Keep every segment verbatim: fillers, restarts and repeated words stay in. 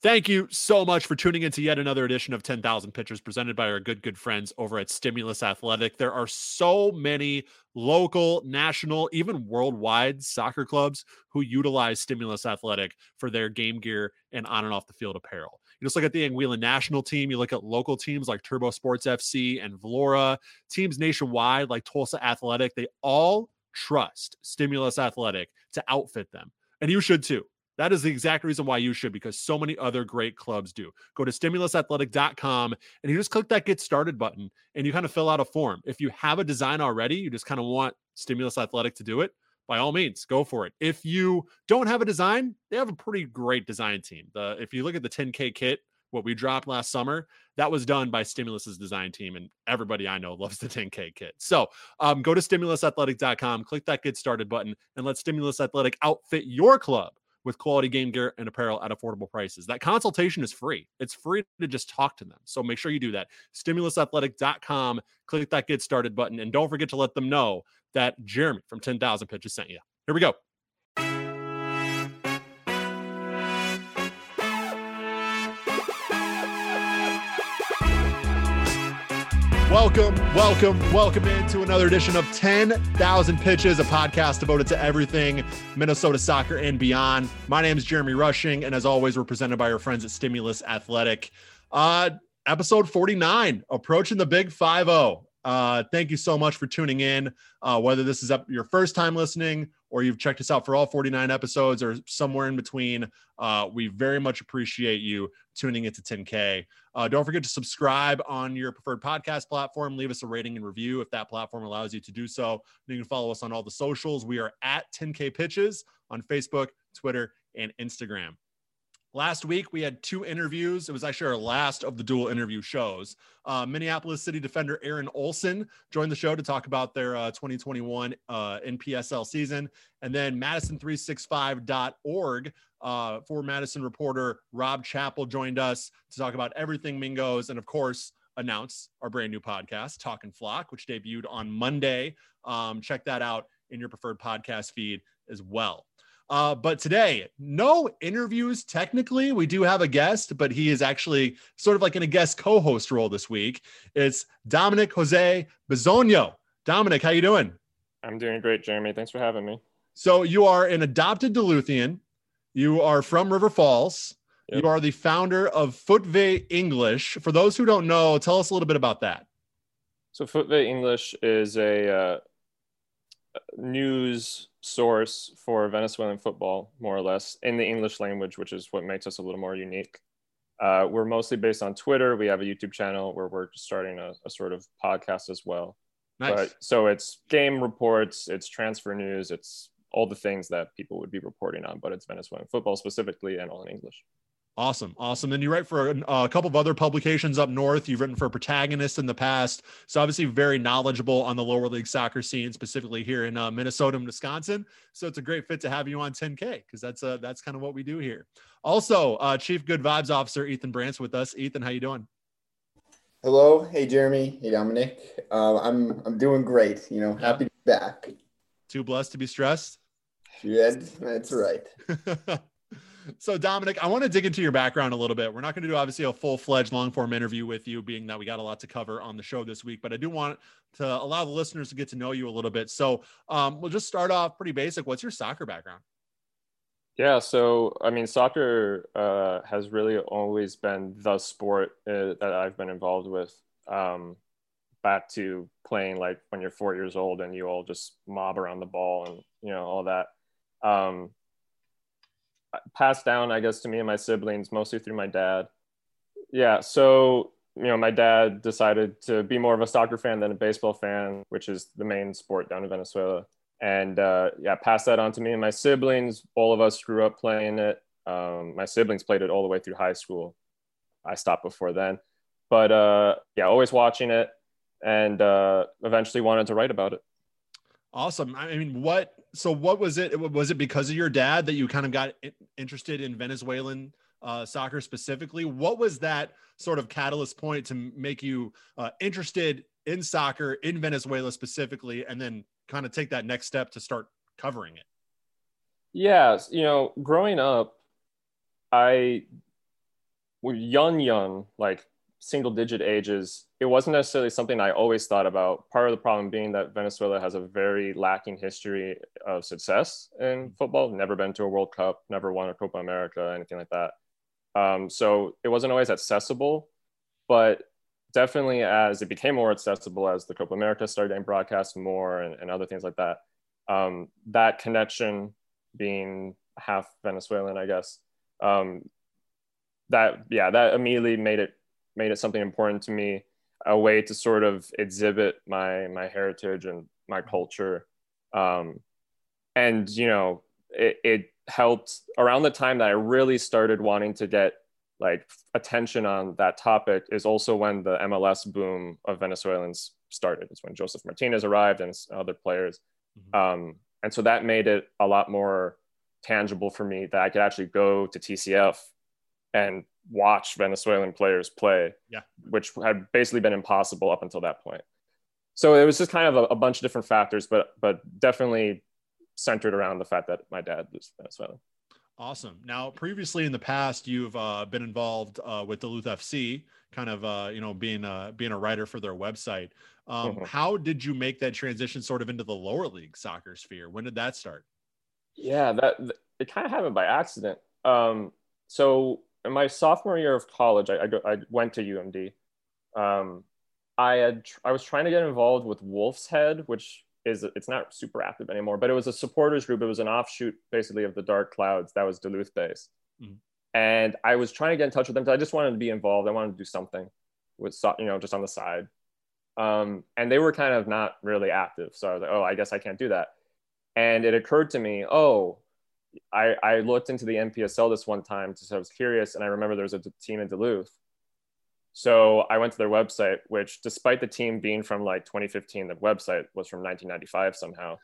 Thank you so much for tuning into yet another edition of ten thousand Pitches presented by our good, good friends over at Stimulus Athletic. There are so many local, national, even worldwide soccer clubs who utilize Stimulus Athletic for their game gear and on and off the field apparel. You just look at the Anguilla national team. You look at local teams like Turbo Sports F C and Vlora, teams nationwide like Tulsa Athletic. They all trust Stimulus Athletic to outfit them. And you should too. That is the exact reason why you should, because so many other great clubs do. Go to stimulus athletic dot com and you just click that Get Started button and you kind of fill out a form. If you have a design already, you just kind of want Stimulus Athletic to do it, by all means, go for it. If you don't have a design, they have a pretty great design team. The, if you look at the ten K kit, what we dropped last summer, that was done by Stimulus's design team, and everybody I know loves the ten K kit. So um, go to stimulus athletic dot com, click that Get Started button, and let Stimulus Athletic outfit your club with quality game gear and apparel at affordable prices. That consultation is free. It's free to just talk to them. So make sure you do that. stimulus athletic dot com, click that Get Started button, and don't forget to let them know that Jeremy from ten thousand Pitches sent you. Here we go. Welcome, welcome, welcome into another edition of ten thousand Pitches, a podcast devoted to everything Minnesota soccer and beyond. My name is Jeremy Rushing, and as always, we're presented by our friends at Stimulus Athletic. Uh, episode forty-nine, approaching the big five oh. Uh, thank you so much for tuning in. Uh, whether this is up your first time listening or you've checked us out for all forty-nine episodes or somewhere in between, uh, we very much appreciate you tuning into ten K. Uh, don't forget to subscribe on your preferred podcast platform. Leave us a rating and review if that platform allows you to do so. You can follow us on all the socials. We are at ten K Pitches on Facebook, Twitter, and Instagram. Last week, we had two interviews. It was actually our last of the dual interview shows. Uh, Minneapolis City defender Aaron Olson joined the show to talk about their uh, twenty twenty-one uh, N P S L season. And then Madison three sixty-five dot org uh, for Madison reporter Rob Chapel joined us to talk about everything Mingos and, of course, announce our brand new podcast, Talkin' Flock, which debuted on Monday. Um, check that out in your preferred podcast feed as well. Uh, but today, no interviews technically. We do have a guest, but he is actually sort of like in a guest co-host role this week. It's Dominic Jose Bizonio. Dominic, how you doing? I'm doing great, Jeremy. Thanks for having me. So you are an adopted Duluthian. You are from River Falls. Yep. You are the founder of Footve English. For those who don't know, tell us a little bit about that. So Footve English is a uh, news source for Venezuelan football, more or less, in the English language, which is what makes us a little more unique. Uh, we're mostly based on Twitter. We have a YouTube channel where we're starting a, a sort of podcast as well. Nice. But, so it's game reports, it's transfer news, it's all the things that people would be reporting on, but it's Venezuelan football specifically and all in English. Awesome. Awesome. Then you write for a, a couple of other publications up north. You've written for Protagonist in the past. So obviously very knowledgeable on the lower league soccer scene, specifically here in uh, Minnesota and Wisconsin. So it's a great fit to have you on ten K because that's uh, that's kind of what we do here. Also, uh, Chief Good Vibes Officer Ethan Brandt with us. Ethan, how you doing? Hello. Hey, Jeremy. Hey, Dominic. Uh, I'm I'm doing great. You know, happy to be back. Too blessed to be stressed? Yeah, that's right. So, Dominic, I want to dig into your background a little bit. We're not going to do, obviously, a full-fledged long-form interview with you, being that we got a lot to cover on the show this week. But I do want to allow the listeners to get to know you a little bit. So um, we'll just start off pretty basic. What's your soccer background? Yeah, so, I mean, soccer uh, has really always been the sport uh, that I've been involved with. Um, back to playing, like, when you're four years old and you all just mob around the ball and, you know, all that. Um passed down, I guess, to me and my siblings, mostly through my dad. Yeah, so, you know, my dad decided to be more of a soccer fan than a baseball fan, which is the main sport down in Venezuela. And, uh, yeah, passed that on to me and my siblings. All of us grew up playing it. Um, my siblings played it all the way through high school. I stopped before then. But, uh, yeah, always watching it and uh, eventually wanted to write about it. Awesome. I mean, what, so what was it? Was it because of your dad that you kind of got interested in Venezuelan uh, soccer specifically? What was that sort of catalyst point to make you uh, interested in soccer in Venezuela specifically, and then kind of take that next step to start covering it? Yeah. You know, growing up, I were young, young, like single digit ages, it wasn't necessarily something I always thought about. Part of the problem being that Venezuela has a very lacking history of success in football, never been to a World Cup, never won a Copa America, anything like that. Um, so it wasn't always accessible, but definitely as it became more accessible, as the Copa America started getting broadcast more and, and other things like that, um, that connection being half Venezuelan, I guess, um, that, yeah, that immediately made it made it something important to me, a way to sort of exhibit my my heritage and my culture. Um, and, you know, it, it helped around the time that I really started wanting to get like attention on that topic is also when the M L S boom of Venezuelans started. It's when Joseph Martinez arrived and other players. Mm-hmm. Um, and so that made it a lot more tangible for me that I could actually go to T C F and watch Venezuelan players play, yeah, which had basically been impossible up until that point. So it was just kind of a, a bunch of different factors, but but definitely centered around the fact that my dad was Venezuelan. Awesome. Now, previously in the past, you've uh, been involved uh, with Duluth F C, kind of, uh, you know, being a, being a writer for their website. Um, mm-hmm. How did you make that transition sort of into the lower league soccer sphere? When did that start? Yeah, that it kind of happened by accident. Um, so in my sophomore year of college, I, I, go, I went to U M D. Um, I had tr- I was trying to get involved with Wolf's Head, which is it's not super active anymore, but it was a supporters group. It was an offshoot basically of the Dark Clouds that was Duluth based. Mm-hmm. And I was trying to get in touch with them because I just wanted to be involved. I wanted to do something with, you know, just on the side. Um, and they were kind of not really active. So I was like, oh, I guess I can't do that. And it occurred to me, oh, I, I looked into the N P S L this one time because I was curious. And I remember there was a team in Duluth. So I went to their website, which despite the team being from like twenty fifteen, the website was from nineteen ninety-five somehow.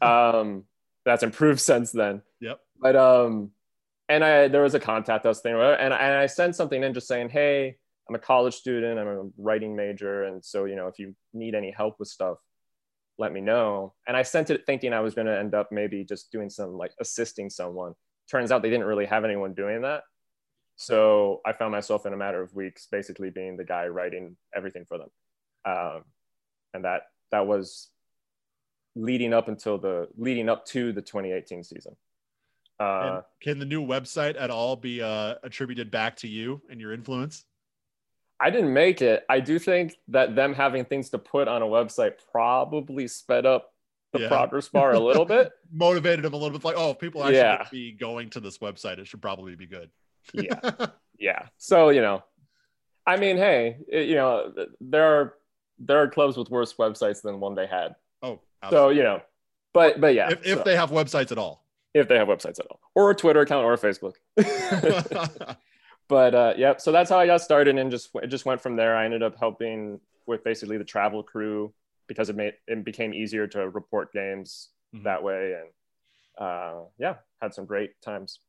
um, that's improved since then. Yep. But, um, and I, there was a contact us thing. And I, and I sent something in just saying, hey, I'm a college student. I'm a writing major. And so, you know, if you need any help with stuff, let me know. And I sent it thinking I was going to end up maybe just doing some like assisting someone. Turns out they didn't really have anyone doing that. So I found myself in a matter of weeks basically being the guy writing everything for them. Um, and that that was leading up until the leading up to the twenty eighteen season. Uh, can the new website at all be uh, attributed back to you and your influence? I didn't make it. I do think that them having things to put on a website probably sped up the yeah. progress bar a little bit. Motivated them a little bit. Like, oh, if people actually yeah. be going to this website, it should probably be good. yeah. Yeah. So, you know, I mean, hey, it, you know, there are, there are clubs with worse websites than one they had. Oh, absolutely. So, you know, but, but yeah. If, if so. they have websites at all. If they have websites at all. Or a Twitter account or a Facebook. But uh, yeah, so that's how I got started, and just it just went from there. I ended up helping with basically the travel crew because it made it became easier to report games mm-hmm. that way, and uh, yeah, had some great times.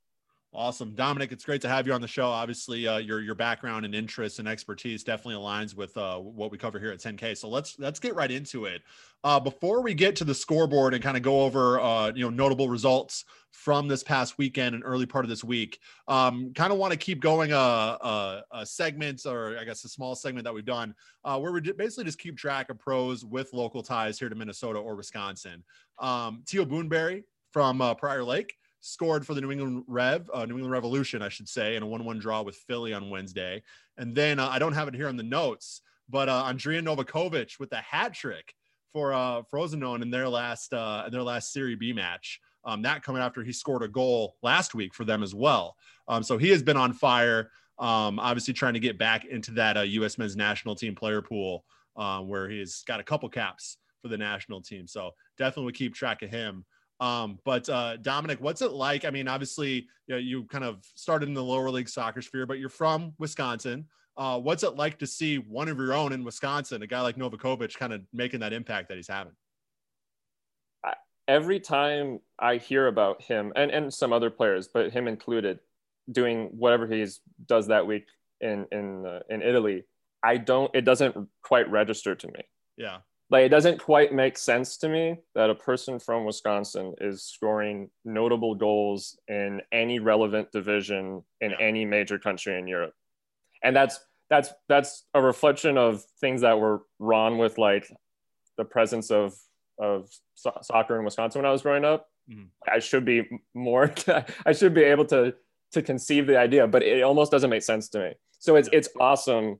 Awesome, Dominic. It's great to have you on the show. Obviously, uh, your your background and interests and expertise definitely aligns with uh, what we cover here at ten K. So let's let's get right into it. Uh, before we get to the scoreboard and kind of go over uh, you know notable results from this past weekend and early part of this week, um, kind of want to keep going a uh, uh, uh, segment, or I guess a small segment that we've done uh, where we basically just keep track of pros with local ties here to Minnesota or Wisconsin. Um, Teo Boonberry from uh, Prior Lake scored for the New England Rev, uh, New England Revolution, I should say, in a one one draw with Philly on Wednesday. And then uh, I don't have it here on the notes, but uh, Andrea Novakovic with a hat trick for uh, Frosinone in their last uh, in their last Serie B match. Um, that coming after he scored a goal last week for them as well. Um, so he has been on fire, um, obviously trying to get back into that uh, U S men's national team player pool uh, where he's got a couple caps for the national team. So definitely keep track of him. Um, but, uh, Dominic, what's it like? I mean, obviously, you know, you kind of started in the lower league soccer sphere, but you're from Wisconsin. Uh, what's it like to see one of your own in Wisconsin, a guy like Novakovic kind of making that impact that he's having? I, every time I hear about him and, and some other players, but him included, doing whatever he does that week in, in, uh, in Italy, I don't, it doesn't quite register to me. Yeah. Like, it doesn't quite make sense to me that a person from Wisconsin is scoring notable goals in any relevant division in yeah. any major country in Europe. And that's that's that's a reflection of things that were wrong with like the presence of of so- soccer in Wisconsin when I was growing up. Mm-hmm. I should be more I should be able to to conceive the idea, but it almost doesn't make sense to me. So it's it's awesome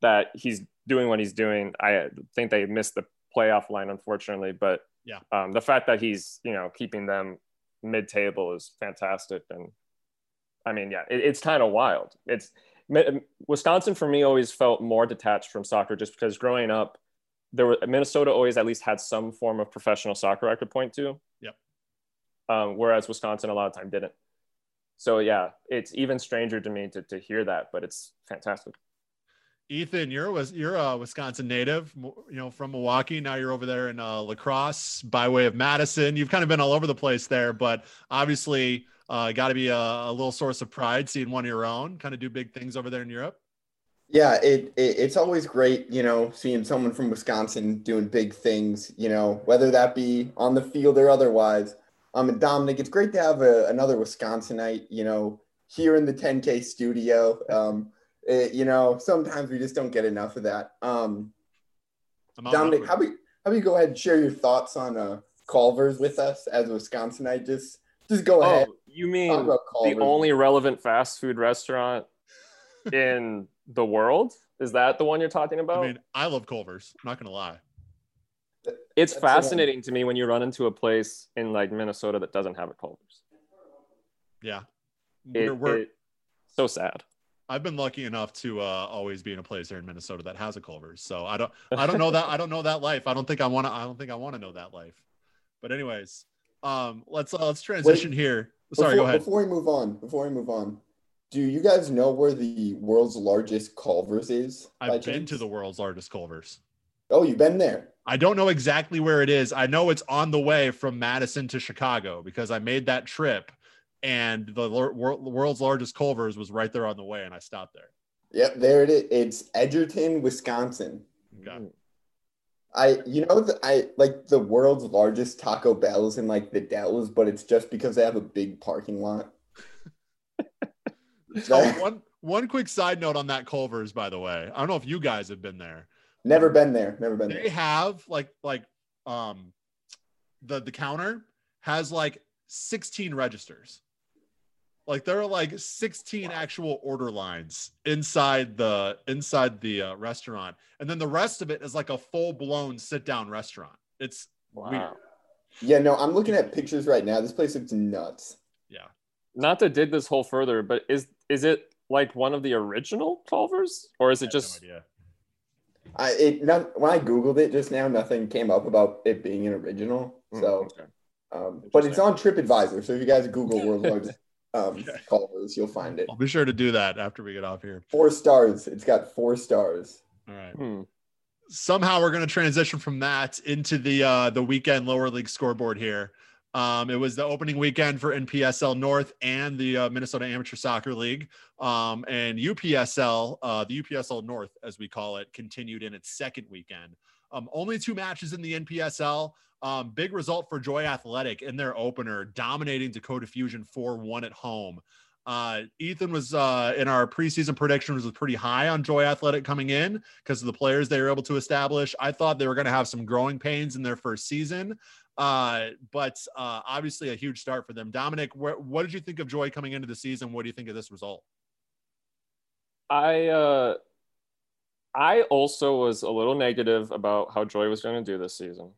that he's doing what he's doing. I think they missed the playoff line, unfortunately, but yeah, um, the fact that he's, you know, keeping them mid-table is fantastic. And I mean, yeah, it, it's kind of wild. It's Wisconsin for me always felt more detached from soccer just because growing up, there were Minnesota always at least had some form of professional soccer I could point to. Yep. Um, whereas Wisconsin a lot of time didn't. So yeah, it's even stranger to me to to hear that, but it's fantastic. Ethan, you're a, you're a Wisconsin native, you know, from Milwaukee. Now you're over there in uh, La Crosse by way of Madison. You've kind of been all over the place there, but obviously uh, got to be a, a little source of pride seeing one of your own kind of do big things over there in Europe. Yeah, it, it it's always great, you know, seeing someone from Wisconsin doing big things, you know, whether that be on the field or otherwise. Um, and Dominic, it's great to have a, another Wisconsinite, you know, here in the ten K studio. Um, It, you know, sometimes we just don't get enough of that. Um, Dominic, how about how about you go ahead and share your thoughts on uh, Culver's with us as a Wisconsinite? Just, just go oh, ahead. You mean the only relevant fast food restaurant in the world? Is that the one you're talking about? I mean, I love Culver's. I'm not gonna lie. It's That's fascinating to me when you run into a place in like Minnesota that doesn't have a Culver's. Yeah, it, we're, we're... It, so sad. I've been lucky enough to uh, always be in a place here in Minnesota that has a Culver's. So I don't, I don't know that. I don't know that life. I don't think I want to, I don't think I want to know that life, but anyways, um, let's, uh, let's transition Wait, here. Sorry, before, go ahead. Before we move on, before we move on, do you guys know where the world's largest Culver's is? I've been chance? to the world's largest Culver's. Oh, you've been there. I don't know exactly where it is. I know it's on the way from Madison to Chicago because I made that trip. And the world's largest Culver's was right there on the way, and I stopped there. Yep, there it is. It's Edgerton, Wisconsin. Okay. I, you know, the, I like the world's largest Taco Bell's in like the Dells, but it's just because they have a big parking lot. so, one, one quick side note on that Culver's, by the way. I don't know if you guys have been there. Never been there. Never been they there. They have like like um, the the counter has like sixteen registers. Like there are like sixteen wow. actual order lines inside the inside the uh, restaurant, and then the rest of it is like a full blown sit down restaurant. It's wow. weird. Yeah, no, I'm looking at pictures right now. This place looks nuts. Yeah. Not to dig this hole further, but is is it like one of the original Culver's, or is it I just? No idea. I it not when I googled it just now, nothing came up about it being an original. Mm, so, okay. um, but it's on TripAdvisor, so if you guys Google World Largest. Um, okay. Culver's, you'll find it. I'll be sure to do that after we get off here. Four stars. It's got four stars. All right. Hmm. Somehow we're going to transition from that into the uh, the weekend lower league scoreboard here. Um, it was the opening weekend for N P S L North and the uh, Minnesota Amateur Soccer League. Um, and U P S L, uh, the U P S L North, as we call it, continued in its second weekend. Um, only two matches in the N P S L. Um, big result for Joy Athletic in their opener, dominating Dakota Fusion four one at home. Uh, Ethan was uh, in our preseason predictions was pretty high on Joy Athletic coming in because of the players they were able to establish. I thought they were going to have some growing pains in their first season, uh, but uh, obviously a huge start for them. Dominic, wh- what did you think of Joy coming into the season? What do you think of this result? I uh, I also was a little negative about how Joy was going to do this season.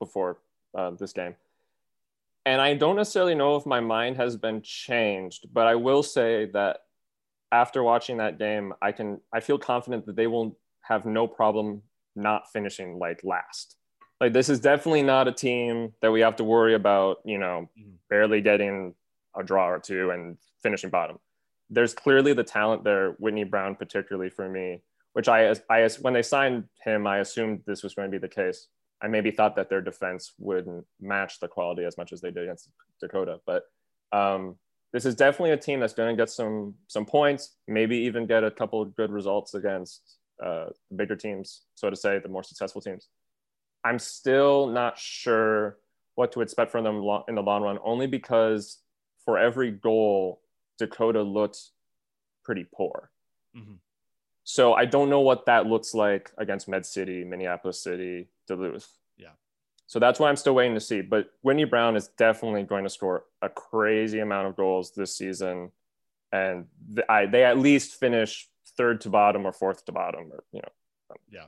before uh, this game. And I don't necessarily know if my mind has been changed, but I will say that after watching that game, I can, I feel confident that they will have no problem not finishing like last. Like this is definitely not a team that we have to worry about, you know, mm-hmm. barely getting a draw or two and finishing bottom. There's clearly the talent there, Whitney Brown, particularly for me, which I, I, when they signed him, I assumed this was going to be the case. I maybe thought that their defense wouldn't match the quality as much as they did against Dakota. But um, this is definitely a team that's going to get some some points, maybe even get a couple of good results against uh, the bigger teams, so to say, the more successful teams. I'm still not sure what to expect from them lo- in the long run, only because for every goal, Dakota looked pretty poor. Mm-hmm. So I don't know what that looks like against Med City, Minneapolis City, Duluth. Yeah. So that's why I'm still waiting to see. But Whitney Brown is definitely going to score a crazy amount of goals this season. And th- I, they at least finish third to bottom or fourth to bottom, or, you know. Yeah.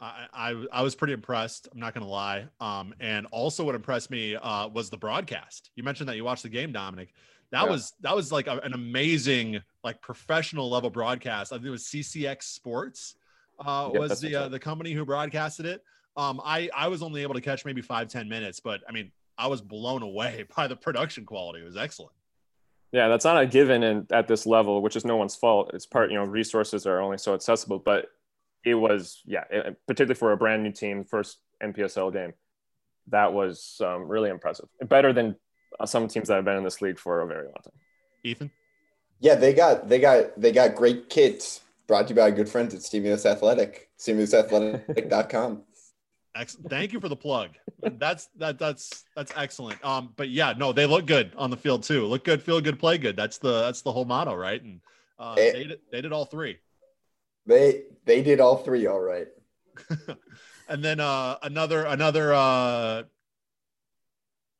I, I, I was pretty impressed. I'm not going to lie. Um, and also what impressed me uh, was the broadcast. You mentioned that you watched the game, Dominic. That yeah. was, that was like a, an amazing, like professional level broadcast. I think it was C C X Sports uh, yeah, was the, uh, the company who broadcasted it. Um, I, I was only able to catch maybe five, ten minutes, but I mean, I was blown away by the production quality. It was excellent. Yeah, that's not a given in, at this level, which is no one's fault. It's part, you know, resources are only so accessible, but it was, yeah, it, particularly for a brand new team, first N P S L game, that was um, really impressive. Better than some teams that have been in this league for a very long time. Ethan? Yeah, they got they got they got great kits. Brought to you by good friends at Stimulus Athletic, stimulus athletic dot com. Excellent. Thank you for the plug. That's that that's that's excellent. Um, but yeah, no, they look good on the field too. Look good, feel good, play good. That's the that's the whole motto, right? And uh, it, they did, they did all three. They they did all three, all right. And then uh, another another uh,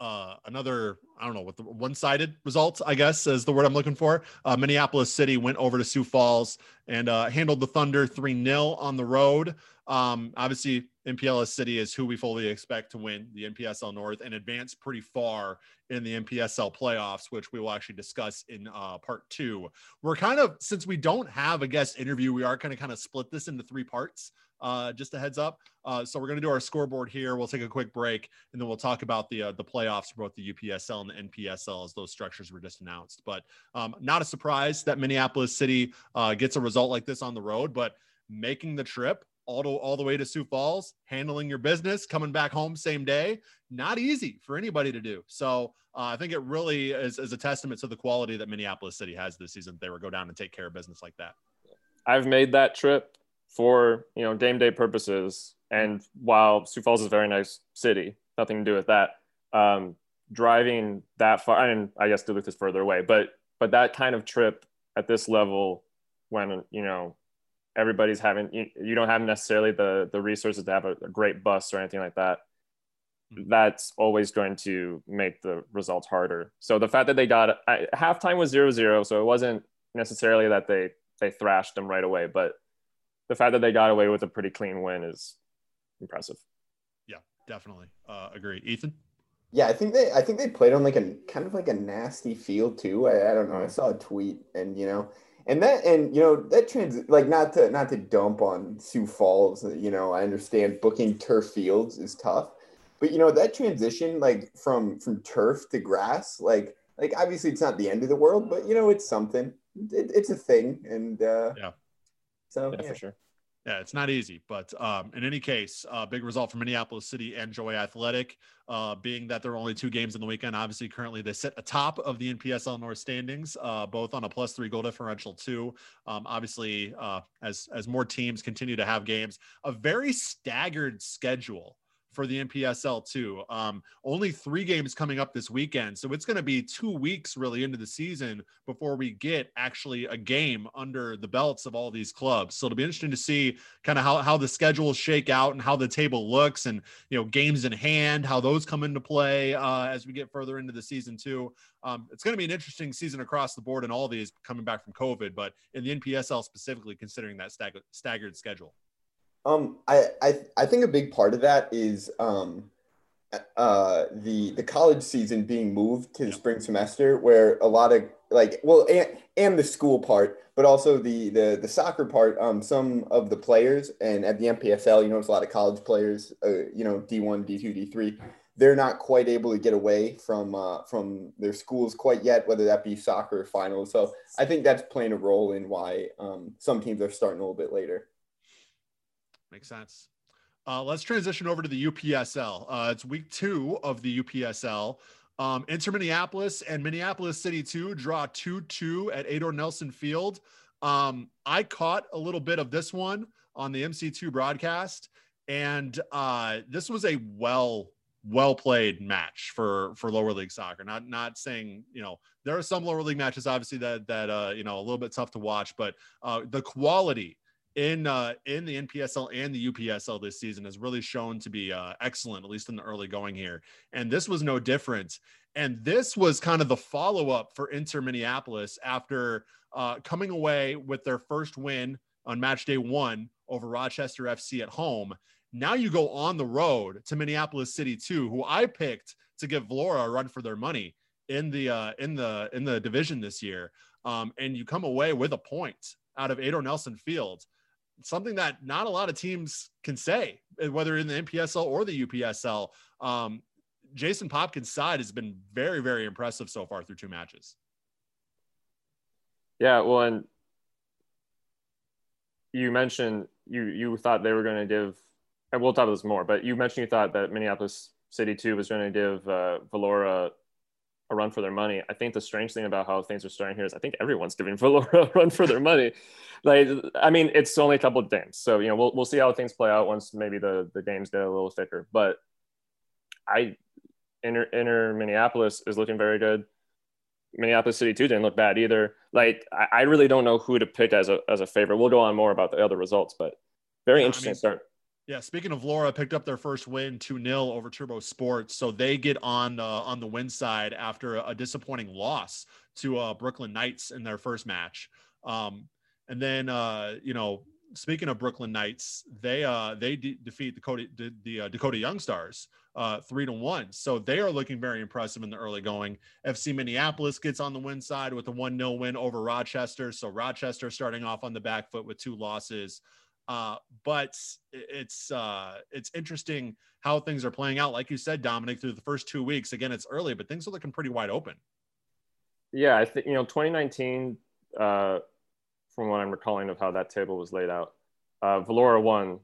uh, another I don't know what the one-sided results, I guess, is the word I'm looking for. Uh, Minneapolis City went over to Sioux Falls and uh, handled the Thunder three nil on the road. Um, obviously, N P L S City is who we fully expect to win the N P S L North and advance pretty far in the N P S L playoffs, which we will actually discuss in uh, part two. We're kind of, since we don't have a guest interview, we are kind of kind of split this into three parts, uh, just a heads up. Uh, so we're going to do our scoreboard here. We'll take a quick break, and then we'll talk about the uh, the playoffs for both the U P S L and the N P S L as those structures were just announced. But um, not a surprise that Minneapolis City uh, gets a result like this on the road, but making the trip All, to, all the way to Sioux Falls, handling your business, coming back home same day, not easy for anybody to do. So uh, I think it really is, is a testament to the quality that Minneapolis City has this season. They were go down and take care of business like that. I've made that trip for, you know, game day purposes. And while Sioux Falls is a very nice city, nothing to do with that, um, driving that far, I mean, I guess Duluth is further away, but, but that kind of trip at this level when, you know, everybody's having, you, you don't have necessarily the the resources to have a, a great bus or anything like that. That's always going to make the results harder. So the fact that they got, I, halftime was zero zero, so it wasn't necessarily that they they thrashed them right away, but the fact that they got away with a pretty clean win is impressive. Yeah, definitely. Uh, agree. Ethan? Yeah, I think they I think they played on like a kind of like a nasty field too. I, I don't know. I saw a tweet and, you know, And that, and you know, that trans like not to not to dump on Sioux Falls. You know, I understand booking turf fields is tough, but you know that transition like from from turf to grass, like like obviously it's not the end of the world, but you know it's something. It, it's a thing, and uh, yeah, so yeah, yeah. for sure. Yeah, it's not easy, but um, in any case, uh, big result for Minneapolis City and Joy Athletic, uh, being that there are only two games in the weekend. Obviously, currently they sit atop of the N P S L North standings, uh, both on a plus three goal differential too. Um, obviously, uh, as as more teams continue to have games, a very staggered schedule for the N P S L too. Um, only three games coming up this weekend, so it's going to be two weeks really into the season before we get actually a game under the belts of all these clubs. So it'll be interesting to see kind of how, how the schedules shake out and how the table looks and, you know, games in hand, how those come into play uh, as we get further into the season too. Um, it's going to be an interesting season across the board in all these coming back from COVID, but in the N P S L specifically, considering that stag- staggered schedule. Um, I, I, I think a big part of that is um, uh, the the college season being moved to the yeah. spring semester, where a lot of like, well, and, and the school part, but also the, the, the soccer part, um, some of the players, and at the N P S L, you know, it's a lot of college players, uh, you know, D one, D two, D three, they're not quite able to get away from, uh, from their schools quite yet, whether that be soccer or finals. So I think that's playing a role in why um, some teams are starting a little bit later. Makes sense. Uh, let's transition over to the U P S L. Uh, it's week two of the U P S L. Um, Inter Minneapolis and Minneapolis City two draw two two at Ador Nelson Field. Um, I caught a little bit of this one on the M C two broadcast, and uh, this was a well, well played match for, for lower league soccer. Not, not saying, you know, there are some lower league matches, obviously that, that, uh, you know, a little bit tough to watch, but uh, the quality in, uh, in the N P S L and the U P S L this season has really shown to be uh, excellent, at least in the early going here. And this was no different. And this was kind of the follow-up for Inter Minneapolis after uh, coming away with their first win on match day one over Rochester F C at home. Now you go on the road to Minneapolis City two, who I picked to give Vlora a run for their money in the uh, in the in the division this year, um, and you come away with a point out of Ador Nelson Field, something that not a lot of teams can say, whether in the N P S L or the U P S L. Um, Jason Popkin's side has been very, very impressive so far through two matches. Yeah, well, and you mentioned you you thought they were going to give. And we'll talk about this more, but you mentioned you thought that Minneapolis City two was going to give uh, Vlora a run for their money. I think the strange thing about how things are starting here is I think everyone's giving Vlora a run for their money. Like, I mean, it's only a couple of games. So, you know, we'll, we'll see how things play out once maybe the, the games get a little thicker. But I, inner, inner Minneapolis is looking very good. Minneapolis City two didn't look bad either. Like, I, I really don't know who to pick as a, as a favorite. We'll go on more about the other results, but very interesting I mean, start. Yeah, speaking of Vlora, picked up their first win two nil over Turbo Sports. So they get on uh, on the win side after a, a disappointing loss to uh, Brooklyn Knights in their first match. Um, and then, uh, you know, speaking of Brooklyn Knights, they uh, they de- defeat Dakota, de- the uh, Dakota Young Stars uh, three to one. So they are looking very impressive in the early going. F C Minneapolis gets on the win side with a one nil win over Rochester. So Rochester starting off on the back foot with two losses. Uh, but it's, uh, it's interesting how things are playing out. Like you said, Dominic, through the first two weeks, again, it's early, but things are looking pretty wide open. Yeah. I think, you know, twenty nineteen, uh, from what I'm recalling of how that table was laid out, uh, Vlora won,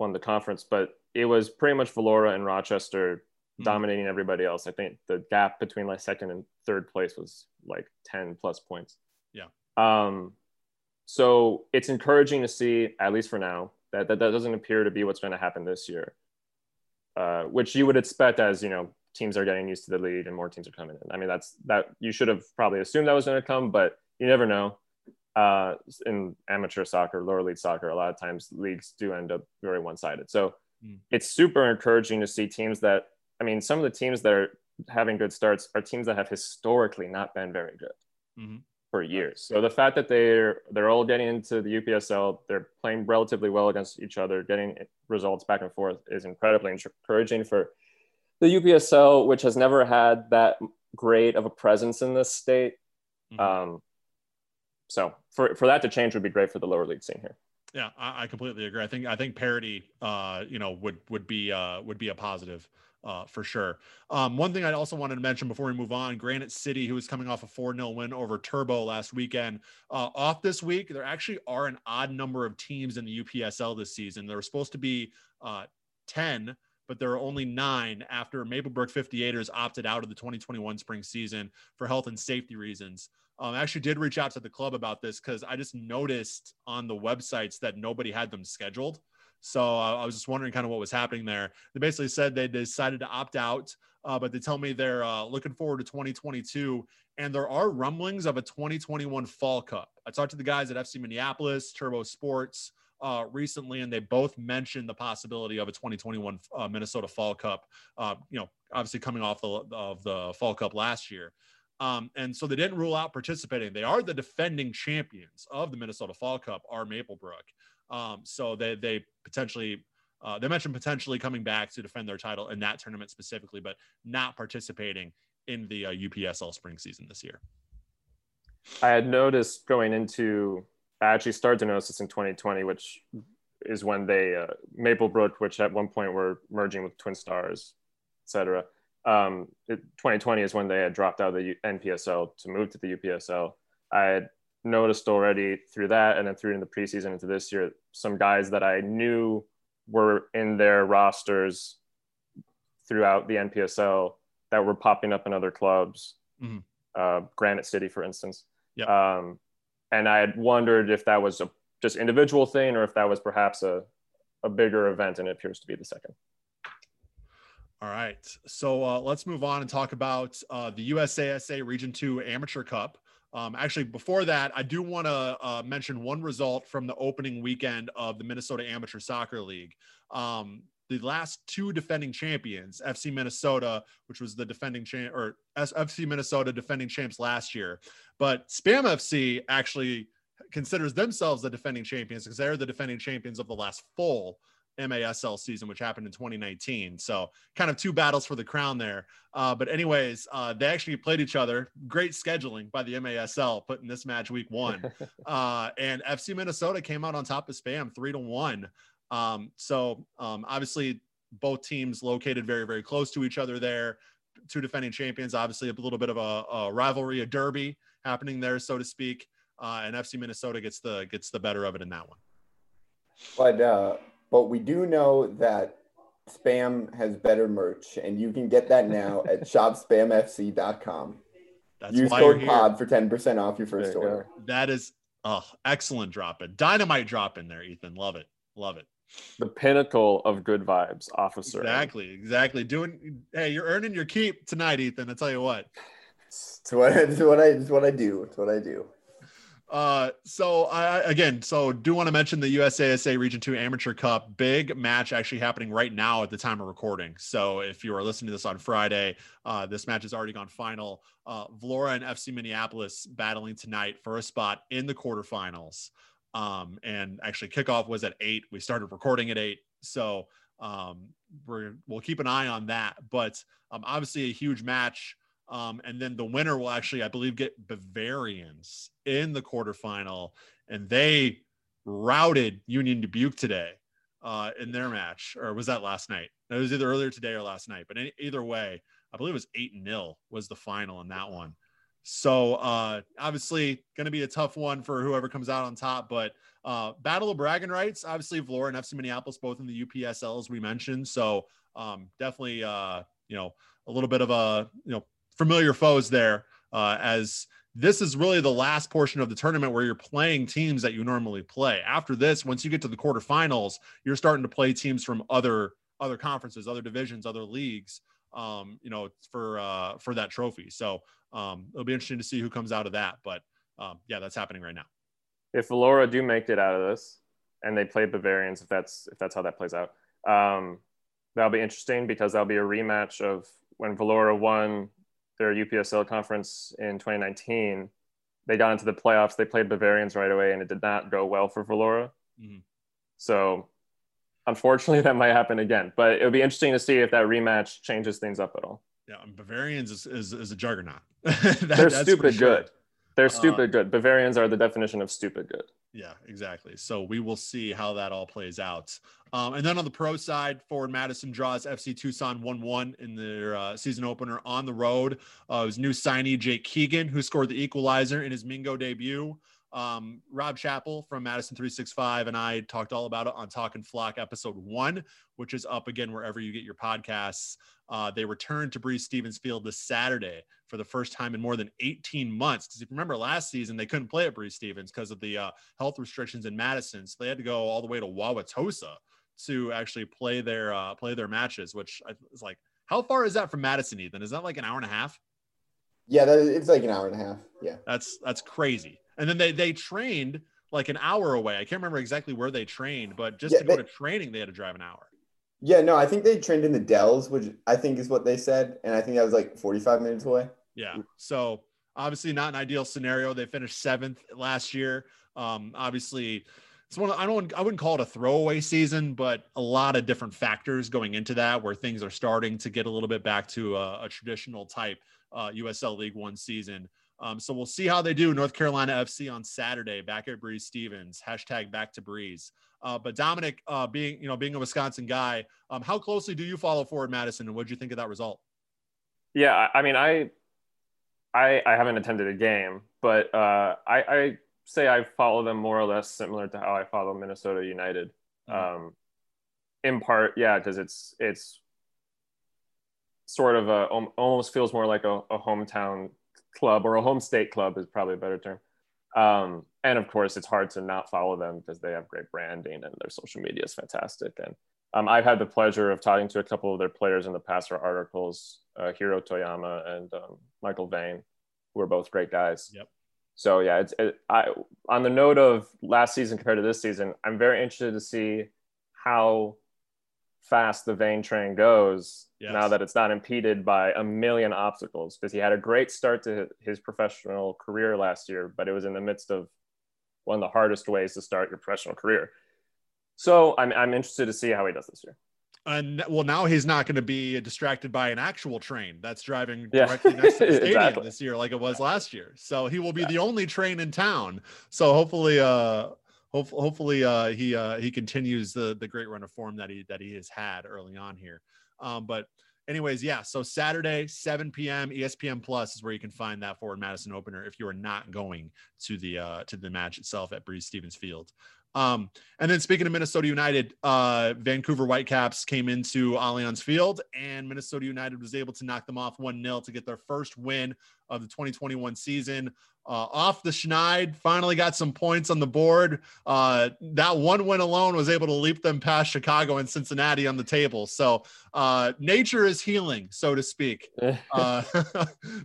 won the conference, but it was pretty much Vlora and Rochester mm-hmm. dominating everybody else. I think the gap between like second and third place was like ten plus points. Yeah. Um, So it's encouraging to see, at least for now, that that, that doesn't appear to be what's going to happen this year, uh, which you would expect as, you know, teams are getting used to the league and more teams are coming in. I mean, that's that you should have probably assumed that was going to come, but you never know. Uh, in amateur soccer, lower league soccer, a lot of times leagues do end up very one-sided. So mm. it's super encouraging to see teams that, I mean, some of the teams that are having good starts are teams that have historically not been very good. Mm-hmm. For years. So the fact that they're they're all getting into the U P S L, they're playing relatively well against each other, getting results back and forth is incredibly encouraging for the U P S L, which has never had that great of a presence in this state. Mm-hmm. Um, so for, for that to change would be great for the lower league scene here. Yeah, I, I completely agree. I think I think parity, uh, you know, would would be uh, would be a positive. Uh, for sure. Um, one thing I also wanted to mention before we move on, Granite City, who is coming off a four nil win over Turbo last weekend, uh, off this week. There actually are an odd number of teams in the U P S L this season. There were supposed to be uh, ten, but there are only nine after Maplebrook fifty-eighters opted out of the twenty twenty-one spring season for health and safety reasons. Um, I actually did reach out to the club about this because I just noticed on the websites that nobody had them scheduled. So uh, I was just wondering kind of what was happening there. They basically said they decided to opt out, uh, but they tell me they're uh, looking forward to twenty twenty-two. And there are rumblings of a twenty twenty-one Fall Cup. I talked to the guys at F C Minneapolis, Turbo Sports uh, recently, and they both mentioned the possibility of a twenty twenty-one uh, Minnesota Fall Cup, uh, you know, obviously coming off the, of the Fall Cup last year. Um, and so they didn't rule out participating. They are the defending champions of the Minnesota Fall Cup, are Maplebrook. Um, so they, they potentially, uh, they mentioned potentially coming back to defend their title in that tournament specifically, but not participating in the uh, U P S L spring season this year. I had noticed going into, I actually started to notice this in twenty twenty, which is when they, uh, Maplebrook, which at one point were merging with Twin Stars, et cetera. Um, it, twenty twenty is when they had dropped out of the N P S L to move to the U P S L. I had noticed already through that, and then through in the preseason into this year, some guys that I knew were in their rosters throughout the N P S L that were popping up in other clubs, mm-hmm. uh, Granite City, for instance. Yep. Um, and I had wondered if that was a just individual thing or if that was perhaps a, a bigger event, and it appears to be the second. All right. So uh, let's move on and talk about uh, the U S A S A Region two Amateur Cup. Um, actually, before that, I do want to uh, mention one result from the opening weekend of the Minnesota Amateur Soccer League. Um, the last two defending champions, F C Minnesota, which was the defending champ, or F C Minnesota defending champs last year. But Spam F C actually considers themselves the defending champions because they're the defending champions of the last full M A S L season, which happened in twenty nineteen. So kind of two battles for the crown there. Uh, but anyways, uh, they actually played each other. Great scheduling by the M A S L, putting this match week one. Uh, and F C Minnesota came out on top of Spam three to one. Um, so um, obviously both teams located very, very close to each other there. Two defending champions, obviously a little bit of a, a rivalry, a derby happening there, so to speak. Uh, and F C Minnesota gets the, gets the better of it in that one. But, uh, But we do know that Spam has better merch, and you can get that now at shop spam f c dot com. That's Use code pod for ten percent off your first order. That is oh, excellent drop in. Dynamite drop in there, Ethan. Love it. Love it. The pinnacle of good vibes, officer. Exactly. Exactly. Doing. Hey, you're earning your keep tonight, Ethan. I tell you what. It's what, it's what I. It's what I do. It's what I do. Uh, so I, again, so do want to mention the U S A S A Region two Amateur Cup, big match actually happening right now at the time of recording. So if you are listening to this on Friday, uh, this match has already gone final. Uh, Vlora and F C Minneapolis battling tonight for a spot in the quarterfinals. Um, and actually kickoff was at eight. We started recording at eight. So, um, we're, we'll keep an eye on that, but, um, obviously a huge match. Um, and then the winner will actually, I believe, get Bavarians in the quarterfinal, and they routed Union Dubuque today uh, in their match, or was that last night? It was either earlier today or last night, but any, either way, I believe it was eight nil was the final in that one. So uh, obviously going to be a tough one for whoever comes out on top, but uh, Battle of Bragging Rights, obviously Vlora and F C Minneapolis, both in the U P S L, as we mentioned. So um, definitely, uh, you know, a little bit of a, you know, familiar foes there, uh, as this is really the last portion of the tournament where you're playing teams that you normally play. After this, once you get to the quarterfinals, you're starting to play teams from other other conferences, other divisions, other leagues, um, you know, for uh, for that trophy. So um, it'll be interesting to see who comes out of that. But um, yeah, that's happening right now. If Vlora do make it out of this, and they play Bavarians, if that's if that's how that plays out, um, that'll be interesting because that'll be a rematch of when Vlora won their U P S L conference in twenty nineteen. They got into the playoffs. They played Bavarians right away, and it did not go well for Vlora. Mm-hmm. So, unfortunately, that might happen again. But it would be interesting to see if that rematch changes things up at all. Yeah, Bavarians is, is, is a juggernaut. that, They're stupid sure. good. They're stupid uh, good. Bavarians are the definition of stupid good. Yeah, exactly. So we will see how that all plays out. Um, and then on the pro side, Forward Madison draws F C Tucson one one in their uh, season opener on the road. Uh, his new signee, Jake Keegan, who scored the equalizer in his Mingo debut. Um, Rob Chapel from Madison three sixty-five and I talked all about it on Talk and Flock episode one, which is up again wherever you get your podcasts. Uh, they returned to Bree Stevens Field this Saturday for the first time in more than eighteen months. Because if you remember last season, they couldn't play at Bree Stevens because of the uh, health restrictions in Madison. So they had to go all the way to Wauwatosa to actually play their uh, play their matches, which is like, how far is that from Madison, Ethan? Is that like an hour and a half? Yeah, that is, it's like an hour and a half. Yeah, that's that's crazy. And then they they trained like an hour away. I can't remember exactly where they trained, but just yeah, to go they, to training, they had to drive an hour. Yeah, no, I think they trained in the Dells, which I think is what they said. And I think that was like forty-five minutes away. Yeah. So obviously not an ideal scenario. They finished seventh last year. Um, obviously it's one of, I don't, I wouldn't call it a throwaway season, but a lot of different factors going into that where things are starting to get a little bit back to a, a traditional type uh, U S L League One season. Um, so we'll see how they do. North Carolina F C on Saturday, back at Bree Stevens, hashtag back to Breeze. Uh, but Dominic, uh, being, you know, being a Wisconsin guy, um, how closely do you follow Forward Madison and what did you think of that result? Yeah. I mean, I, I, I haven't attended a game, but uh, I, I say I follow them more or less similar to how I follow Minnesota United. Mm-hmm. Um, in part. Yeah. Cause it's, it's sort of a, almost feels more like a, a hometown club or a home state club is probably a better term. Um, and of course, it's hard to not follow them because they have great branding and their social media is fantastic. And um, I've had the pleasure of talking to a couple of their players in the past for articles, uh, Hiro Toyama and um, Michael Vane, who are both great guys. Yep. So yeah, it's, it, I, on the note of last season compared to this season, I'm very interested to see how fast the Vane train goes. Yes. Now that it's not impeded by a million obstacles, because he had a great start to his professional career last year, but it was in the midst of one of the hardest ways to start your professional career. So I'm, I'm interested to see how he does this year. And well, now he's not going to be distracted by an actual train that's driving directly yeah. next to the stadium exactly. this year, like it was last year. So he will be yeah. the only train in town. So hopefully, uh, ho- hopefully uh, he uh, he continues the the great run of form that he that he has had early on here. Um, but anyways, yeah. So Saturday, seven p.m. E S P N Plus is where you can find that Forward Madison opener if you are not going to the uh, to the match itself at Bree Stevens Field. Um, and then speaking of Minnesota United, uh, Vancouver Whitecaps came into Allianz Field and Minnesota United was able to knock them off one nil to get their first win of the twenty twenty-one season. Uh, off the Schneid, finally got some points on the board. Uh, that one win alone was able to leap them past Chicago and Cincinnati on the table. So uh, nature is healing, so to speak, uh,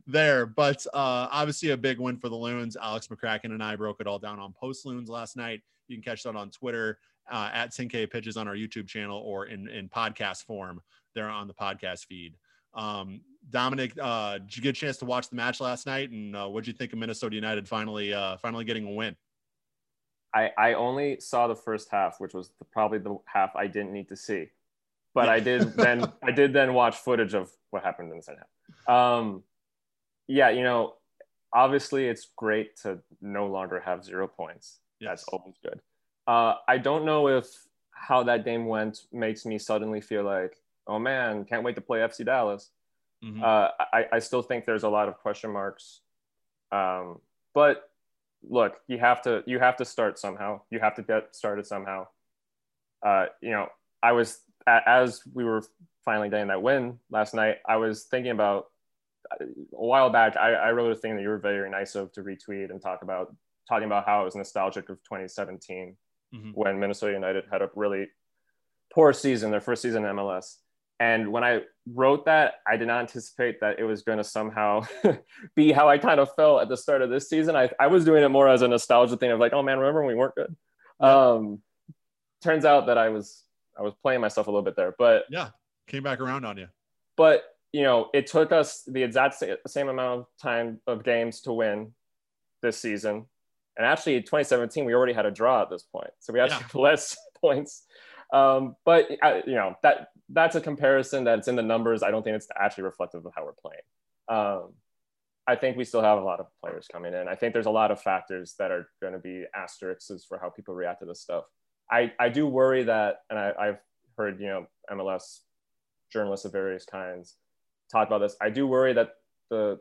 there. But uh, obviously a big win for the Loons. Alex McCracken and I broke it all down on Post Loons last night. You can catch that on Twitter uh, at ten K Pitches on our YouTube channel or in, in podcast form there on the podcast feed. Um, Dominic, uh, did you get a chance to watch the match last night? And uh, what did you think of Minnesota United finally uh, finally getting a win? I, I only saw the first half, which was the, probably the half I didn't need to see. But I did then I did then watch footage of what happened in the second half. Um, yeah, you know, obviously it's great to no longer have zero points. Yes. That's always good. Uh, I don't know if how that game went makes me suddenly feel like, oh man, can't wait to play F C Dallas. Mm-hmm. Uh, I, I still think there's a lot of question marks. Um, but look, you have to you have to start somehow. You have to get started somehow. Uh, you know, I was as we were finally getting that win last night, I was thinking about a while back. I, I wrote a thing that you were very nice of to retweet and talk about. Talking about how it was nostalgic of twenty seventeen mm-hmm. when Minnesota United had a really poor season, their first season in M L S. And when I wrote that, I did not anticipate that it was going to somehow be how I kind of felt at the start of this season. I, I was doing it more as a nostalgia thing of like, oh man, remember when we weren't good? Um, turns out that I was, I was playing myself a little bit there, but yeah, came back around on you. But you know, it took us the exact same amount of time of games to win this season. And actually, in twenty seventeen, we already had a draw at this point. So we actually yeah. have less points. Um, but, uh, you know, that that's a comparison that's in the numbers. I don't think it's actually reflective of how we're playing. Um, I think we still have a lot of players coming in. I think there's a lot of factors that are going to be asterisks for how people react to this stuff. I, I do worry that, and I, I've heard, you know, M L S journalists of various kinds talk about this. I do worry that the,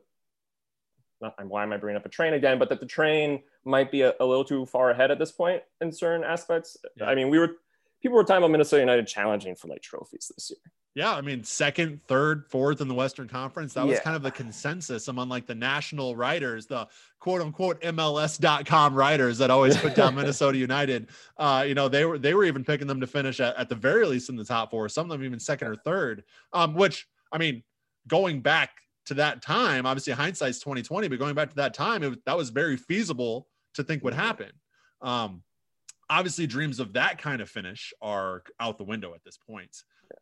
not, why am I bringing up a train again, but that the train might be a, a little too far ahead at this point in certain aspects. Yeah. I mean, we were, people were talking about Minnesota United challenging for like trophies this year. Yeah. I mean, second, third, fourth in the Western Conference. That yeah. was kind of the consensus among like the national writers, the quote unquote M L S dot com writers that always put down Minnesota United. Uh, you know, they were, they were even picking them to finish at, at the very least in the top four, some of them even second or third, um, which, I mean, going back to that time, obviously hindsight's twenty twenty, but going back to that time, it, that was very feasible to think would happen. Um, obviously dreams of that kind of finish are out the window at this point.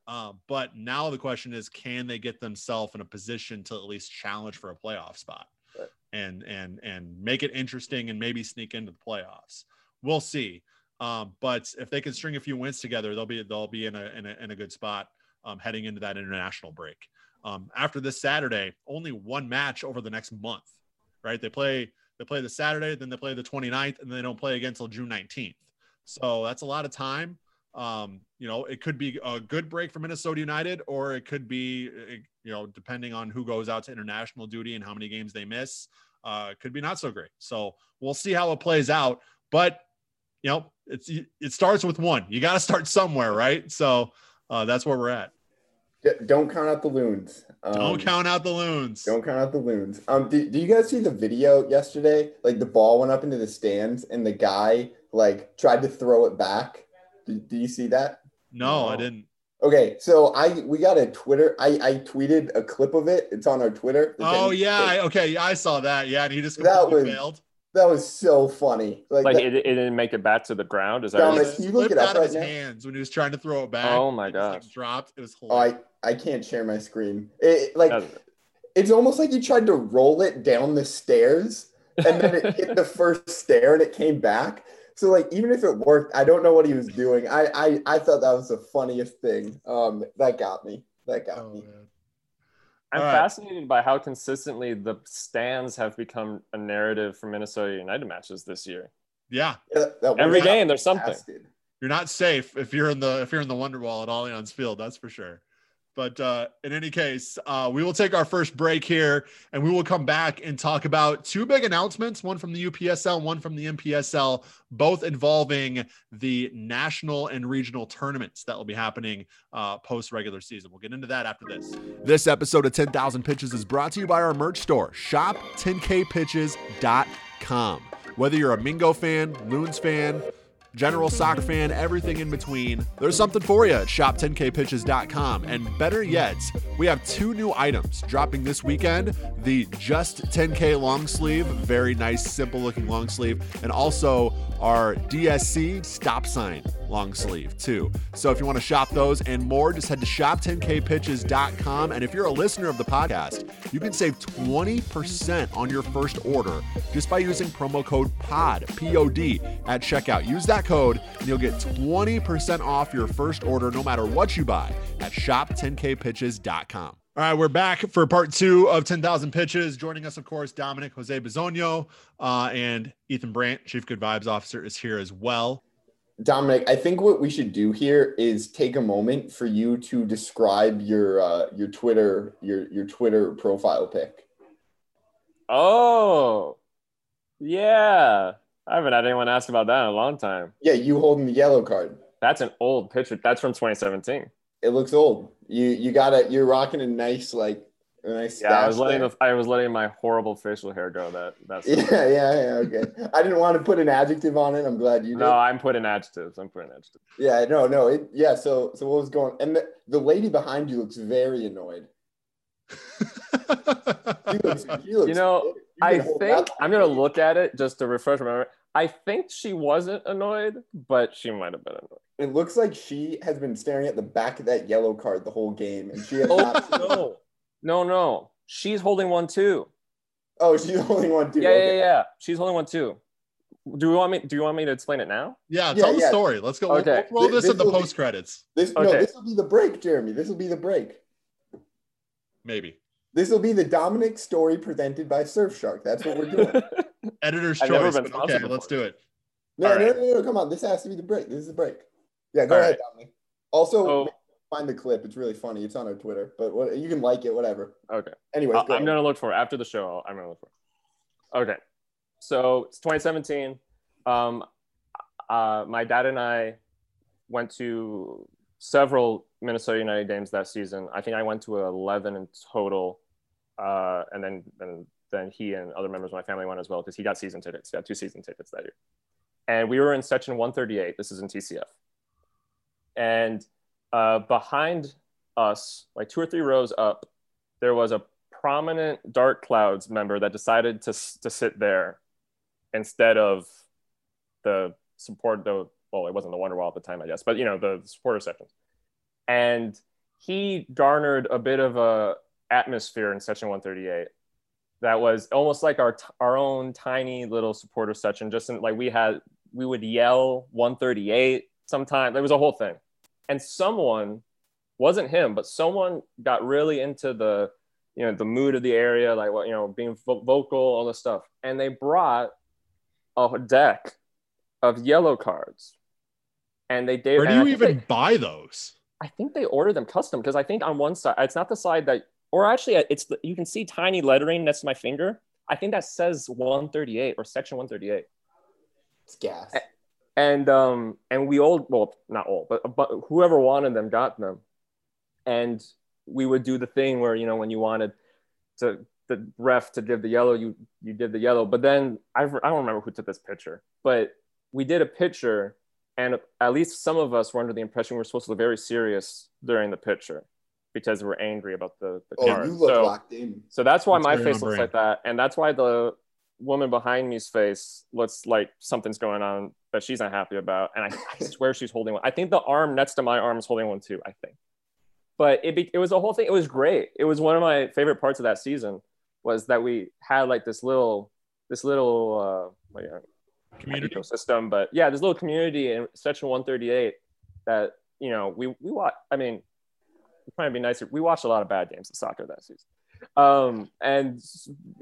Uh, but now the question is, can they get themselves in a position to at least challenge for a playoff spot and, and, and make it interesting and maybe sneak into the playoffs? We'll see. Um, but if they can string a few wins together, they'll be, they'll be in a, in a, in a good spot um, heading into that international break. Um, after this Saturday, only one match over the next month, right? They play, they play the Saturday, then they play the twenty-ninth, and they don't play again until June nineteenth. So that's a lot of time. Um, you know, it could be a good break for Minnesota United, or it could be, you know, depending on who goes out to international duty and how many games they miss, uh, could be not so great. So we'll see how it plays out, but you know, it's, it starts with one, you got to start somewhere, right? So uh, that's where we're at. Don't count out the Loons. Um, don't count out the loons. Don't count out the loons. Um, do, do you guys see the video yesterday? Like, the ball went up into the stands and the guy, like, tried to throw it back. Did, did you see that? No, no, I didn't. Okay, so I we got a Twitter. I, I tweeted a clip of it. It's on our Twitter. Oh, yeah. I, okay, I saw that. Yeah, and he just completely that was, failed. That was so funny. Like, like that, it, it didn't make it back to the ground? Is that Dominic, right? Can you look it up out right of his now? Hands when he was trying to throw it back. Oh, my God. Like, dropped. It was hilarious. Oh, I, I can't share my screen. It, like, That's... it's almost like he tried to roll it down the stairs, and then it hit the first stair, and it came back. So, like, even if it worked, I don't know what he was doing. I I, I thought that was the funniest thing. Um, that got me. That got oh, me. Man. I'm All fascinated right. by how consistently the stands have become a narrative for Minnesota United matches this year. Yeah. yeah that Every day, and there's something. Casted. You're not safe if you're in the if you're in the Wonderwall at Allianz Field, that's for sure. But uh, in any case, uh, we will take our first break here, and we will come back and talk about two big announcements, one from the U P S L, one from the N P S L, both involving the national and regional tournaments that will be happening uh, post-regular season. We'll get into that after this. This episode of ten thousand Pitches is brought to you by our merch store, shop ten k pitches dot com. Whether you're a Mingo fan, Loons fan, general soccer fan, everything in between, there's something for you at shop ten k pitches dot com. And better yet, we have two new items dropping this weekend: the Just ten K long sleeve, very nice, simple looking long sleeve, and also our D S C stop sign long sleeve too. So if you want to shop those and more, just head to shop ten k pitches dot com. And if you're a listener of the podcast, you can save twenty percent on your first order just by using promo code POD, P O D, at checkout. Use that code and you'll get twenty percent off your first order no matter what you buy at shop ten k pitches dot com. All right, we're back for part two of ten thousand Pitches. Joining us, of course, Dominic Jose Bizonio, uh, and Ethan Brandt, Chief Good Vibes Officer, is here as well. Dominic, I think what we should do here is take a moment for you to describe your uh, your Twitter your your Twitter profile pic. Oh, yeah. I haven't had anyone ask about that in a long time. Yeah, you holding the yellow card. That's an old picture. That's from twenty seventeen. It looks old. You you got it. You're rocking a nice like a nice. Yeah, I was letting the, I was letting my horrible facial hair go. That that's. Yeah, yeah, yeah. Okay. I didn't want to put an adjective on it. I'm glad you did. No, I'm putting adjectives. I'm putting adjectives. Yeah, no, no. It, yeah. So so what was going? And the, the lady behind you looks very annoyed. She looks, she looks, you know, I think I'm gonna look at it just to refresh my memory. I think she wasn't annoyed, but she might have been annoyed. It looks like she has been staring at the back of that yellow card the whole game, and she has oh, not. No, no, no. She's holding one too. Oh, she's holding one too. Yeah, okay. yeah, yeah. She's holding one too. Do we want me? Do you want me to explain it now? Yeah, tell yeah, the yeah. story. Let's go. Okay. We'll roll this, this in the post be, credits. This okay. no, this will be the break, Jeremy. This will be the break. Maybe. This will be the Dominic story presented by Surfshark. That's what we're doing. Editor's I've choice. But okay, let's do it. No, right. no, no, no, come on. This has to be the break. This is the break. Yeah, go All ahead, right. Dominic. Also, oh. find the clip. It's really funny. It's on our Twitter, but what, you can like it, whatever. Okay. Anyways, go I'm going to look for it. After the show, I'm going to look for it. Okay. So it's twenty seventeen. Um, uh, my dad and I went to several Minnesota United games that season. I think I went to eleven in total. Uh, and then, then then he and other members of my family went as well, because he got season tickets. He got two season tickets that year. And we were in section one thirty-eight. This is in T C F. And uh, behind us, like two or three rows up, there was a prominent Dark Clouds member that decided to to sit there instead of the support, though. Well, it wasn't the Wonderwall at the time, I guess, but, you know, the supporter section. And he garnered a bit of a atmosphere in section one thirty-eight that was almost like our t- our own tiny little supporter section. Just in, like we had, we would yell one thirty-eight sometimes. There was a whole thing. And someone, wasn't him, but someone got really into the, you know, the mood of the area, like what, you know, being vo- vocal, all this stuff. And they brought a deck of yellow cards. And they did. Where do you even they, buy those? I think they order them custom, because I think on one side, it's not the side that, or actually it's the, you can see tiny lettering next to my finger. I think that says one thirty-eight or section one thirty-eight. It's gas. And um and we all, well, not all, but, but whoever wanted them got them. And we would do the thing where, you know, when you wanted to the ref to give the yellow, you you did the yellow. But then I, I don't remember who took this picture, but we did a picture, and at least some of us were under the impression we were supposed to look very serious during the picture because we were angry about the, the oh, card. You look so, locked in. So that's why that's my face looks like that, and that's why the woman behind me's face looks like something's going on that she's not happy about. And I, I swear she's holding one. I think the arm next to my arm is holding one too, I think. But it be, it was a whole thing. It was great. It was one of my favorite parts of that season, was that we had like this little, this little uh, community ecosystem. But yeah, this little community in Section one thirty-eight that, you know, we we watch. I mean, I'm trying to be nice here. We watched a lot of bad games of soccer that season. Um, and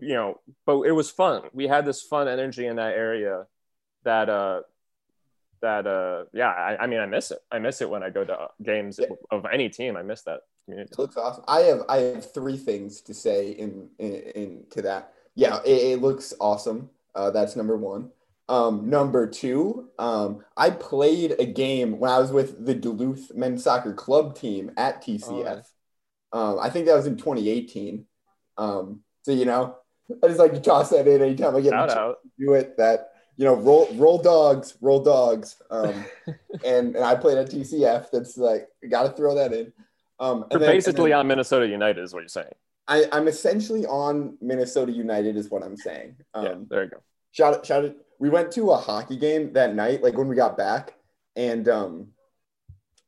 you know, but it was fun. We had this fun energy in that area that, uh, that, uh, yeah, I, I mean, I miss it. I miss it when I go to games yeah. of any team. I miss that community. It looks awesome. I have, I have three things to say in, in, in to that. Yeah. It, it looks awesome. Uh, that's number one. Um, number two, um, I played a game when I was with the Duluth men's soccer club team at T C F. Oh, nice. Um, I think that was in twenty eighteen. Um, so, you know, I just like to toss that in anytime I get a chance to do it. That, you know, roll roll dogs, roll dogs. Um, and, and I played at T C F. That's like, got to throw that in. Um, You're and then, basically and then, on Minnesota United is what you're saying. I, I'm essentially on Minnesota United is what I'm saying. Um, yeah, there you go. Shout out, shout out. We went to a hockey game that night, like when we got back. And um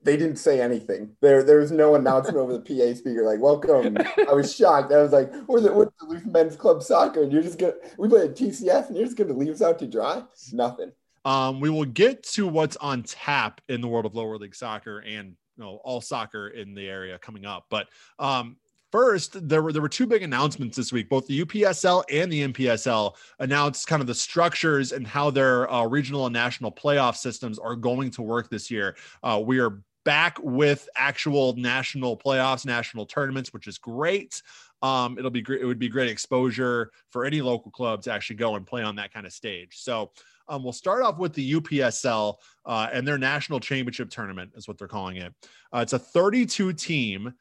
they didn't say anything. There, there was no announcement over the P A speaker. Like, welcome. I was shocked. I was like, "We're the, we're the Duluth men's club soccer, and you're just gonna we play at T C F, and you're just gonna leave us out to dry." Nothing. Um, we will get to what's on tap in the world of lower league soccer and you know all soccer in the area coming up. But um, first, there were there were two big announcements this week. Both the U P S L and the N P S L announced kind of the structures and how their uh, regional and national playoff systems are going to work this year. Uh, we are back with actual national playoffs, national tournaments, which is great. Um, it'll be great. It would be great exposure for any local club to actually go and play on that kind of stage. So um, we'll start off with the U P S L uh, and their national championship tournament is what they're calling it. Uh, it's a thirty-two team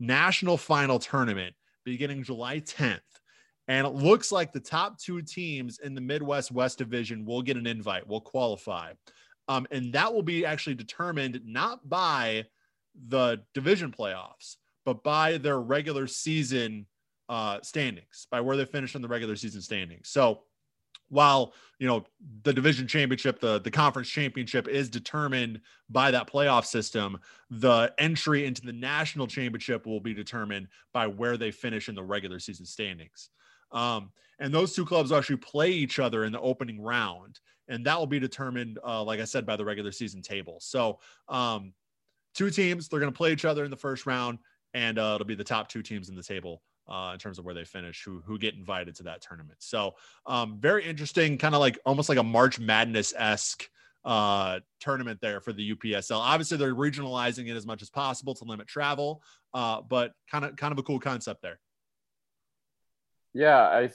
national final tournament beginning July tenth. And it looks like the top two teams in the Midwest West Division will get an invite, will qualify. Um, and that will be actually determined not by the division playoffs, but by their regular season uh, standings, by where they finish in the regular season standings. So while, you know, the division championship, the, the conference championship is determined by that playoff system, the entry into the national championship will be determined by where they finish in the regular season standings. Um, and those two clubs actually play each other in the opening round. And that will be determined, uh, like I said, by the regular season table. So um, two teams, they're going to play each other in the first round, and uh, it'll be the top two teams in the table uh, in terms of where they finish, who who get invited to that tournament. So um, very interesting, kind of like almost like a March Madness-esque uh, tournament there for the U P S L. Obviously, they're regionalizing it as much as possible to limit travel, uh, but kind of kind of a cool concept there. Yeah, I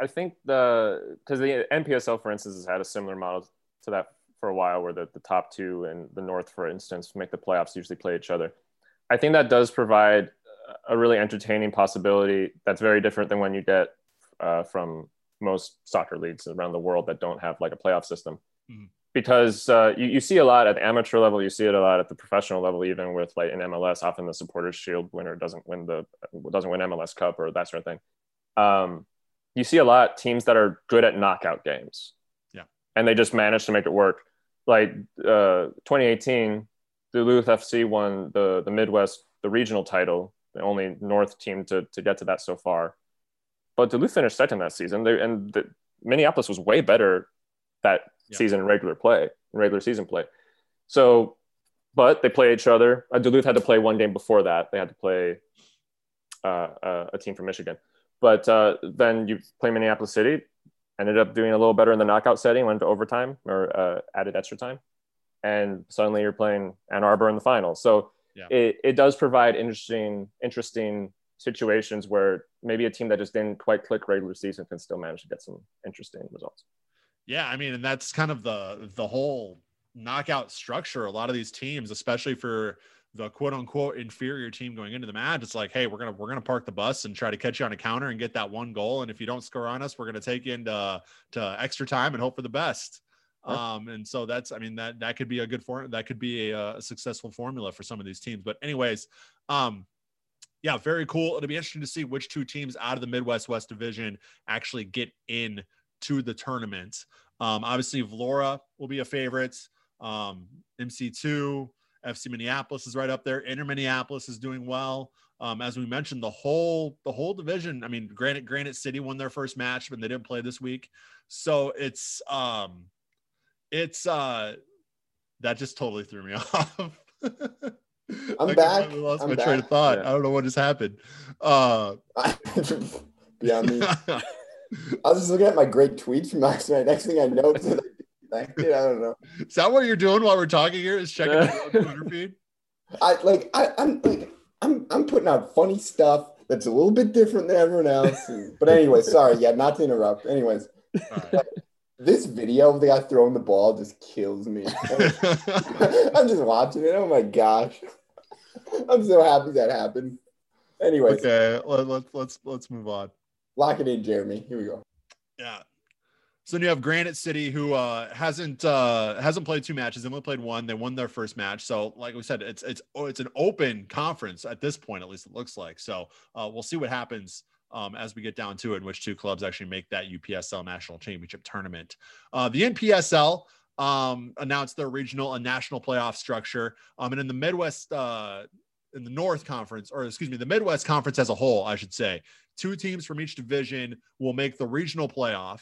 I think the because the N P S L, for instance, has had a similar model to that for a while, where the, the top two in the North, for instance, make the playoffs, usually play each other. I think that does provide a really entertaining possibility that's very different than when you get uh, from most soccer leagues around the world that don't have like a playoff system. Mm-hmm. Because uh, you, you see a lot at the amateur level, you see it a lot at the professional level, even with like in M L S, often the Supporters Shield winner doesn't win the doesn't win M L S Cup or that sort of thing. Um, you see a lot teams that are good at knockout games, yeah, and they just manage to make it work. Like uh, twenty eighteen, Duluth F C won the the Midwest, the regional title, the only North team to to get to that so far. But Duluth finished second that season, they, and the, Minneapolis was way better that yeah. season in regular play, regular season play. So, but they play each other. Uh, Duluth had to play one game before that. They had to play uh, a, a team from Michigan. But uh, then you play Minneapolis City, ended up doing a little better in the knockout setting, went to overtime or uh, added extra time. And suddenly you're playing Ann Arbor in the final. So yeah. it, it does provide interesting, interesting situations where maybe a team that just didn't quite click regular season can still manage to get some interesting results. Yeah, I mean, and that's kind of the the whole knockout structure. A lot of these teams, especially for the quote unquote inferior team going into the match. It's like, hey, we're going to, we're going to park the bus and try to catch you on a counter and get that one goal. And if you don't score on us, we're going to take you into to extra time and hope for the best. Sure. Um, and so that's, I mean, that, that could be a good form. That could be a, a successful formula for some of these teams. But anyways, um, yeah, very cool. It'll be interesting to see which two teams out of the Midwest West Division actually get in to the tournament. Um, obviously Vlora will be a favorite. Um, M C two, F C Minneapolis is right up there. Inter Minneapolis is doing well. Um, as we mentioned, the whole, the whole division, I mean, Granite, Granite City won their first match, but they didn't play this week. So it's, um, it's, uh, that just totally threw me off. I'm I back. Lost I'm my back. train of thought. Yeah. I don't know what just happened. Uh, yeah, I mean, I was just looking at my great tweets from last night. Next thing I know, it's like, like, dude, I don't know. Is that what you're doing while we're talking here? Is checking the Twitter feed? I like. I, I'm like. I'm. I'm putting out funny stuff that's a little bit different than everyone else. And, but anyway, sorry. Yeah, not to interrupt. Anyways, right. Like, this video of the guy throwing the ball just kills me. I'm just watching it. Oh my gosh. I'm so happy that happened. Anyway, okay, let, let's let's let's move on. Lock it in, Jeremy. Here we go. Yeah. So then you have Granite City, who uh, hasn't uh, hasn't played two matches. They only played one. They won their first match. So, like we said, it's it's oh, it's an open conference at this point, at least it looks like. So uh, we'll see what happens um, as we get down to it, in which two clubs actually make that U P S L National Championship tournament. Uh, the N P S L um, announced their regional and national playoff structure, um, and in the Midwest. Uh, in the North Conference, or excuse me, the Midwest Conference as a whole, I should say, two teams from each division will make the regional playoff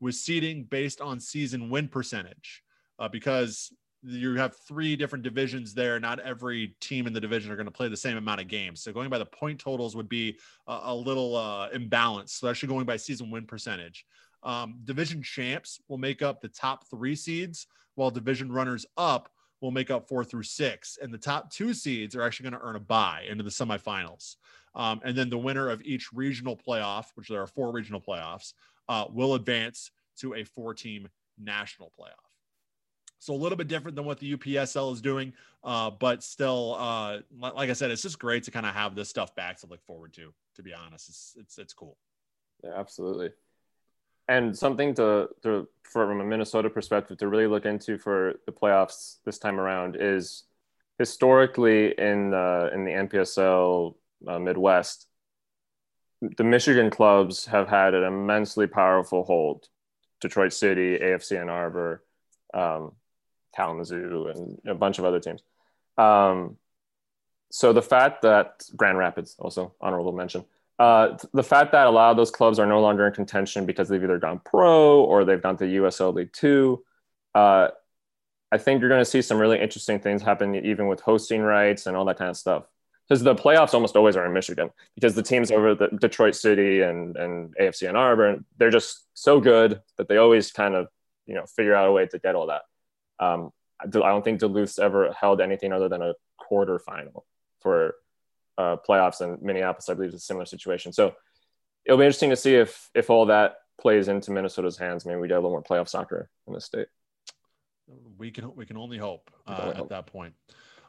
with seeding based on season win percentage, uh, because you have three different divisions there. Not every team in the division are going to play the same amount of games. So going by the point totals would be a, a little uh, imbalanced. So actually going by season win percentage. Um, division champs will make up the top three seeds, while division runners up will make up four through six, and the top two seeds are actually going to earn a bye into the semifinals. Um, and then the winner of each regional playoff, which there are four regional playoffs, uh, will advance to a four-team national playoff. So a little bit different than what the U P S L is doing, uh, but still, uh, like I said, it's just great to kind of have this stuff back to look forward to, to be honest. It's, it's, it's cool. Yeah, absolutely. And something to, to, from a Minnesota perspective, to really look into for the playoffs this time around is historically in the, in the N P S L uh, Midwest, the Michigan clubs have had an immensely powerful hold. Detroit City, A F C Ann Arbor, um, Kalamazoo, and a bunch of other teams. Um, so the fact that Grand Rapids, also honorable mention, Uh, the fact that a lot of those clubs are no longer in contention because they've either gone pro or they've gone to U S L League Two, uh, I think you're going to see some really interesting things happen, even with hosting rights and all that kind of stuff. Because the playoffs almost always are in Michigan, because the teams over the Detroit City and, and A F C Ann Arbor, they're just so good that they always kind of, you know, figure out a way to get all that. Um, I don't think Duluth's ever held anything other than a quarterfinal for Uh, playoffs, and Minneapolis, I believe, is a similar situation. So it'll be interesting to see if if all that plays into Minnesota's hands. Maybe we get a little more playoff soccer in this state. We can we can only hope uh, only at hope. that point.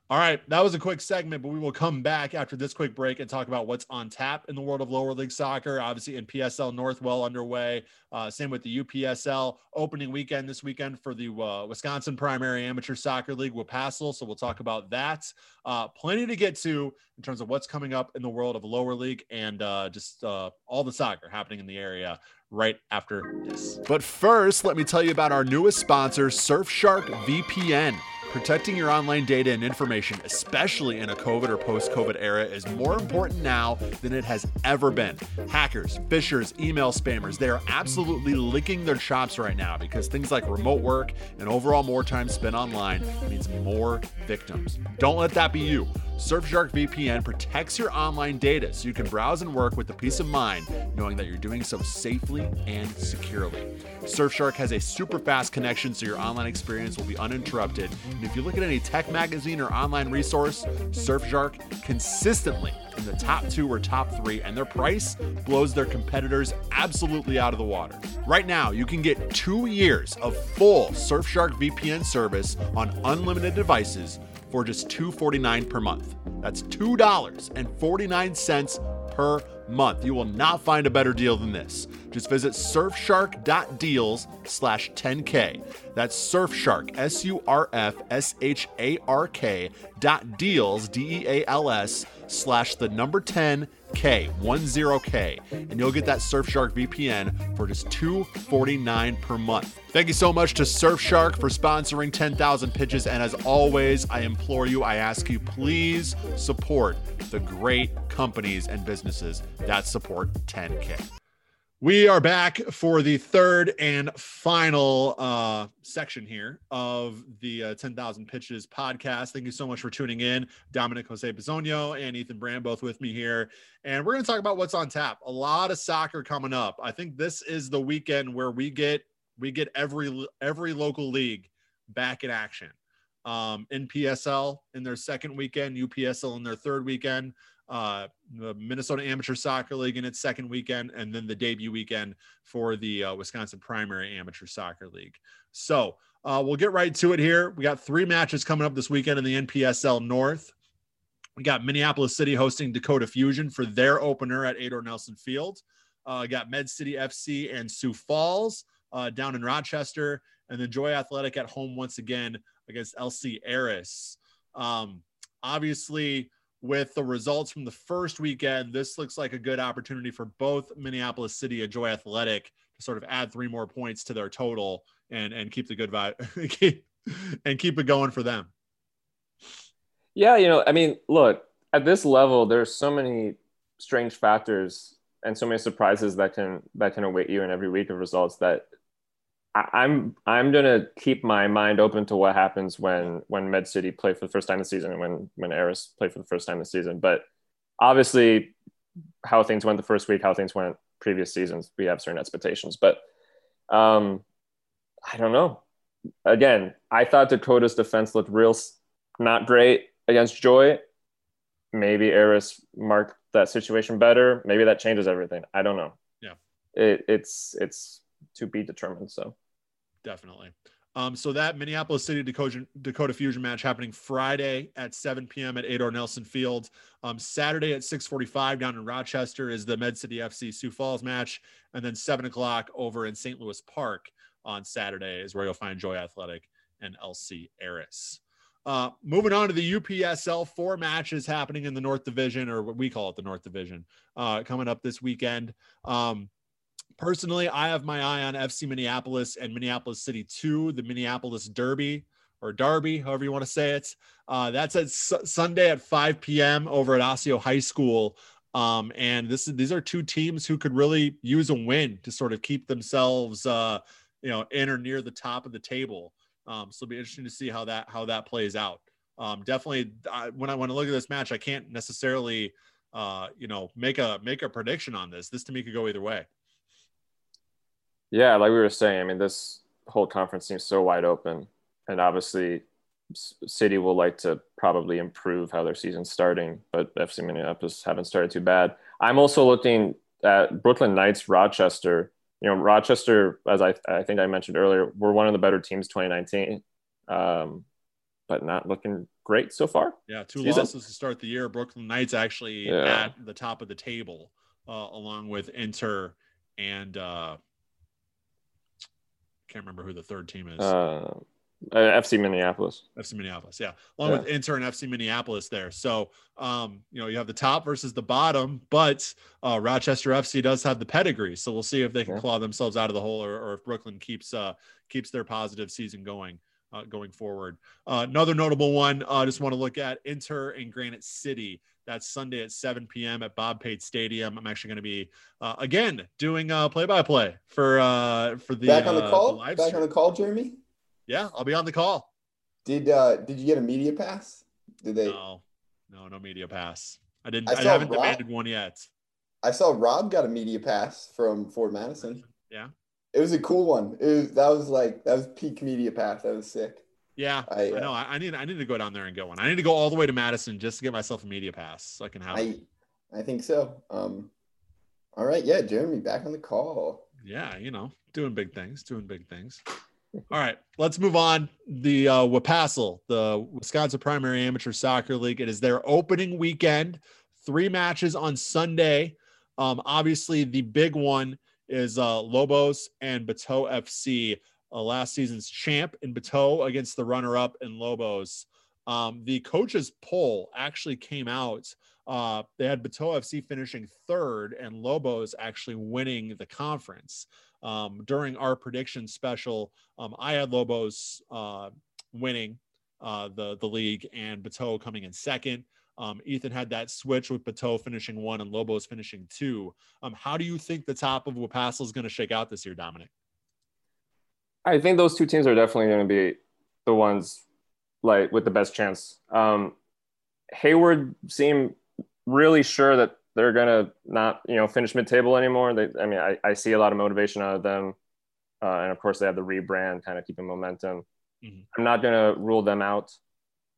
All right, that was a quick segment, but we will come back after this quick break and talk about what's on tap in the world of lower league soccer. Obviously, in N P S L North, well underway. Uh, same with the U P S L opening weekend this weekend for the uh, Wisconsin Primary Amateur Soccer League, WiPASL. So we'll talk about that. Uh, plenty to get to in terms of what's coming up in the world of lower league and uh, just uh, all the soccer happening in the area right after this. But first, let me tell you about our newest sponsor, Surfshark V P N. Protecting your online data and information, especially in a COVID or post-COVID era, is more important now than it has ever been. Hackers, phishers, email spammers, they are absolutely licking their chops right now because things like remote work and overall more time spent online means more victims. Don't let that be you. Surfshark V P N protects your online data so you can browse and work with the peace of mind knowing that you're doing so safely and securely. Surfshark has a super fast connection so your online experience will be uninterrupted. And if you look at any tech magazine or online resource, Surfshark consistently in the top two or top three, and their price blows their competitors absolutely out of the water. Right now, you can get two years of full Surfshark V P N service on unlimited devices for just two forty-nine per month. That's two forty-nine per month. You will not find a better deal than this. Just visit surfshark dot deals slash ten K. That's Surfshark, S U R F S H A R K dot deals, D E A L S, slash the number ten K, ten K, and you'll get that Surfshark V P N for just two forty-nine per month. Thank you so much to Surfshark for sponsoring ten thousand Pitches, and as always, I implore you, I ask you, please support the great companies and businesses that support ten K. We are back for the third and final uh, section here of the uh, ten thousand Pitches podcast. Thank you so much for tuning in. Dominic Jose Bizonio and Ethan Brandt both with me here. And we're going to talk about what's on tap. A lot of soccer coming up. I think this is the weekend where we get we get every every local league back in action. Um, N P S L in their second weekend, U P S L in their third weekend. Uh, the Minnesota Amateur Soccer League in its second weekend, and then the debut weekend for the uh, Wisconsin Primary Amateur Soccer League. So uh, we'll get right to it here. We got three matches coming up this weekend in the N P S L North. We got Minneapolis City hosting Dakota Fusion for their opener at Ador Nelson Field. Uh, got Med City F C and Sioux Falls uh, down in Rochester, and then Joy Athletic at home once again against L C Aris. Um, obviously, with the results from the first weekend, this looks like a good opportunity for both Minneapolis City and Joy Athletic to sort of add three more points to their total and and keep the good vibe keep, and keep it going for them. Yeah, you know, I mean, look, at this level, there's so many strange factors and so many surprises that can that can await you in every week of results that I, I'm I'm gonna keep my mind open to what happens when when Med City play for the first time this season and when when Aris play for the first time this season. But obviously, how things went the first week, how things went previous seasons, we have certain expectations. But um, I don't know. Again, I thought Dakota's defense looked real not great against Joy. Maybe Aris marked that situation better. Maybe that changes everything. I don't know. Yeah, it, it's it's. to be determined. So definitely. Um, so that Minneapolis City Dakota, Dakota Fusion match happening Friday at seven p.m. at Ador Nelson Field. Um, Saturday at six forty-five down in Rochester is the Med City F C Sioux Falls match. And then seven o'clock over in Saint Louis Park on Saturday is where you'll find Joy Athletic and L C Aris. Uh, moving on to the U P S L, four matches happening in the North Division, or what we call it the North Division, uh, coming up this weekend. Um, Personally, I have my eye on F C Minneapolis and Minneapolis City two, the Minneapolis Derby or Derby, however you want to say it. Uh, that's at S- Sunday at five p.m. over at Osseo High School. Um, and this is, these are two teams who could really use a win to sort of keep themselves, uh, you know, in or near the top of the table. Um, so it'll be interesting to see how that how that plays out. Um, definitely, I, when I want to look at this match, I can't necessarily, uh, you know, make a make a prediction on this. This to me could go either way. Yeah, like we were saying, I mean, this whole conference seems so wide open, and obviously City will like to probably improve how their season's starting, but F C Minneapolis haven't started too bad. I'm also looking at Brooklyn Knights, Rochester. You know, Rochester, as I, I think I mentioned earlier, were one of the better teams twenty nineteen, um, but not looking great so far. Yeah, two season. losses to start the year. Brooklyn Knights actually yeah. at the top of the table, uh, along with Inter and uh, – can't remember who the third team is. Uh, F C Minneapolis. F C Minneapolis, yeah. Along yeah. with Inter and F C Minneapolis there. So, um, you know, you have the top versus the bottom, but uh, Rochester F C does have the pedigree. So we'll see if they can yeah. claw themselves out of the hole, or, or if Brooklyn keeps uh, keeps their positive season going uh, going forward. Uh, another notable one I uh, just want to look at, Inter and Granite City. That's Sunday at seven p.m. at Bob Pate Stadium. I'm actually going to be, uh, again, doing uh, play-by-play for uh, for the Back on the uh, call? The live Back stream. on the call, Jeremy? Yeah, I'll be on the call. Did uh, did you get a media pass? Did they? No, no, no media pass. I didn't. I, I haven't Rob, demanded one yet. I saw Rob got a media pass from Forward Madison. Yeah. It was a cool one. It was, that was like, that was peak media pass. That was sick. Yeah, I know. I, uh, I need I need to go down there and get one. I need to go all the way to Madison just to get myself a media pass so I can have I, it. I think so. Um, all right, yeah, Jeremy, back on the call. Yeah, you know, doing big things, doing big things. All right, let's move on. The uh, WiPASL, the Wisconsin Primary Amateur Soccer League. It is their opening weekend. Three matches on Sunday. Um, obviously, the big one is uh, Lobos and Bateau F C. Uh, last season's champ in Bateau against the runner-up in Lobos. Um, the coaches' poll actually came out. Uh, they had Bateau F C finishing third and Lobos actually winning the conference. Um, during our prediction special, um, I had Lobos uh, winning uh, the, the league and Bateau coming in second. Um, Ethan had that switch with Bateau finishing one and Lobos finishing two. Um, how do you think the top of WiPASL is going to shake out this year, Dominic? I think those two teams are definitely going to be the ones like with the best chance. Um, Hayward seemed really sure that they're going to not, you know, finish mid-table anymore. They, I mean, I, I see a lot of motivation out of them. Uh, and, of course, they have the rebrand kind of keeping momentum. Mm-hmm. I'm not going to rule them out.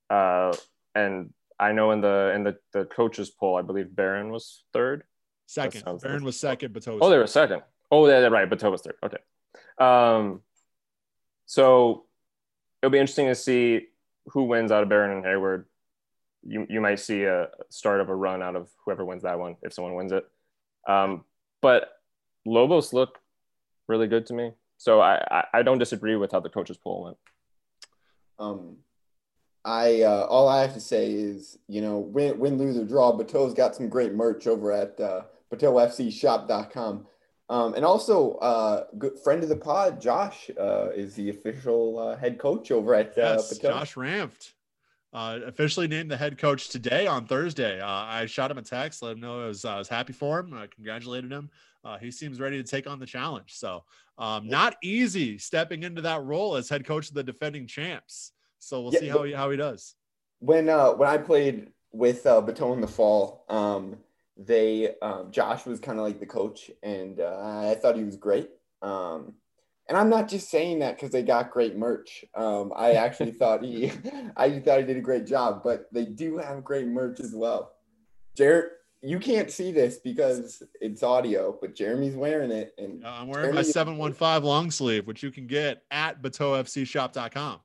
Uh, and I know in the in the, the coaches poll, I believe Barron was third. Second. Barron like... was second. Bateau was oh, third. They were second. Oh, yeah, right. Bateau was third. Okay. Um, so it'll be interesting to see who wins out of Barron and Hayward. You you might see a start of a run out of whoever wins that one, if someone wins it. Um, but Lobos look really good to me. So I, I don't disagree with how the coaches poll went. Um, I uh, all I have to say is, you know, win, win lose, or draw, Bateau's got some great merch over at uh, Bateau F C shop dot com. Um, and also, uh, good friend of the pod, Josh, uh, is the official uh, head coach over at uh, yes, Bateau. Josh Ramft. Uh, officially named the head coach today on Thursday. Uh, I shot him a text, let him know I was, I was happy for him. I congratulated him. Uh, he seems ready to take on the challenge. So um, not easy stepping into that role as head coach of the defending champs. So we'll yeah, see how he, how he does. When uh, when I played with uh, Bateau in the fall, um, they um, Josh was kind of like the coach, and uh, I thought he was great. Um, And I'm not just saying that because they got great merch. Um, I actually thought he, I thought he did a great job, but they do have great merch as well. Jared, you can't see this because it's audio, but Jeremy's wearing it. And uh, I'm wearing Jeremy, my seven one five long sleeve, which you can get at Bateau F C shop dot com.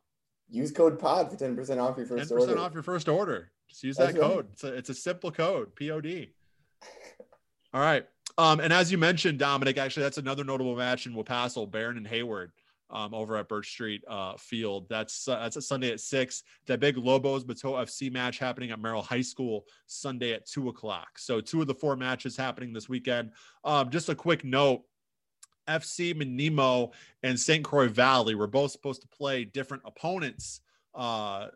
Use code POD for ten percent off your first order. ten percent off your first order. Just use that That's code. Right. It's a, it's a simple code, P O D. All right. Um, and as you mentioned, Dominic, actually, that's another notable match in WiPASL, Barron and Hayward um, over at Birch Street uh, Field. That's uh, that's a Sunday at six. That big Lobos Bateau F C match happening at Merrill High School Sunday at two o'clock. So two of the four matches happening this weekend. Um, just a quick note. F C Minimo and Saint Croix Valley were both supposed to play different opponents uh,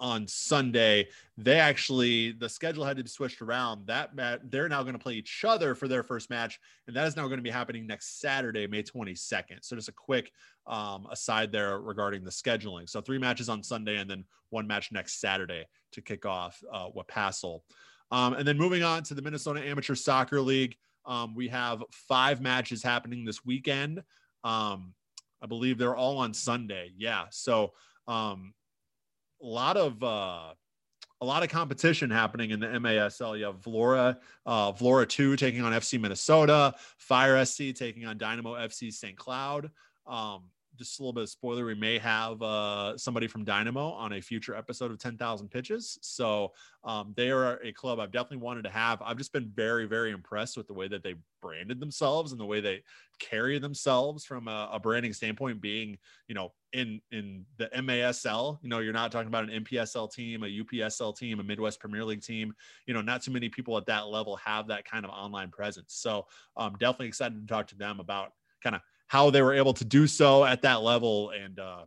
on Sunday. They actually, the schedule had to be switched around. That mat, they're now going to play each other for their first match, and that is now going to be happening next Saturday, May twenty-second. So just a quick um, aside there regarding the scheduling. So three matches on Sunday and then one match next Saturday to kick off uh, WiPASL. Um, and then moving on to the Minnesota Amateur Soccer League, um, we have five matches happening this weekend. Um, I believe they're all on Sunday. Yeah, so um, a lot of uh, a lot of competition happening in the M A S L. You have Vlora, uh, Vlora two taking on F C Minnesota, Fire S C taking on Dynamo F C Saint Cloud. Um, just a little bit of spoiler: we may have uh, somebody from Dynamo on a future episode of ten thousand Pitches. So um, they are a club I've definitely wanted to have. I've just been very, very impressed with the way that they branded themselves and the way they carry themselves from a, a branding standpoint, being, you know, in, in the M A S L. You know, you're not talking about an N P S L team, a U P S L team, a Midwest Premier League team. You know, not too many people at that level have that kind of online presence. So I'm um, definitely excited to talk to them about kind of how they were able to do so at that level and, uh,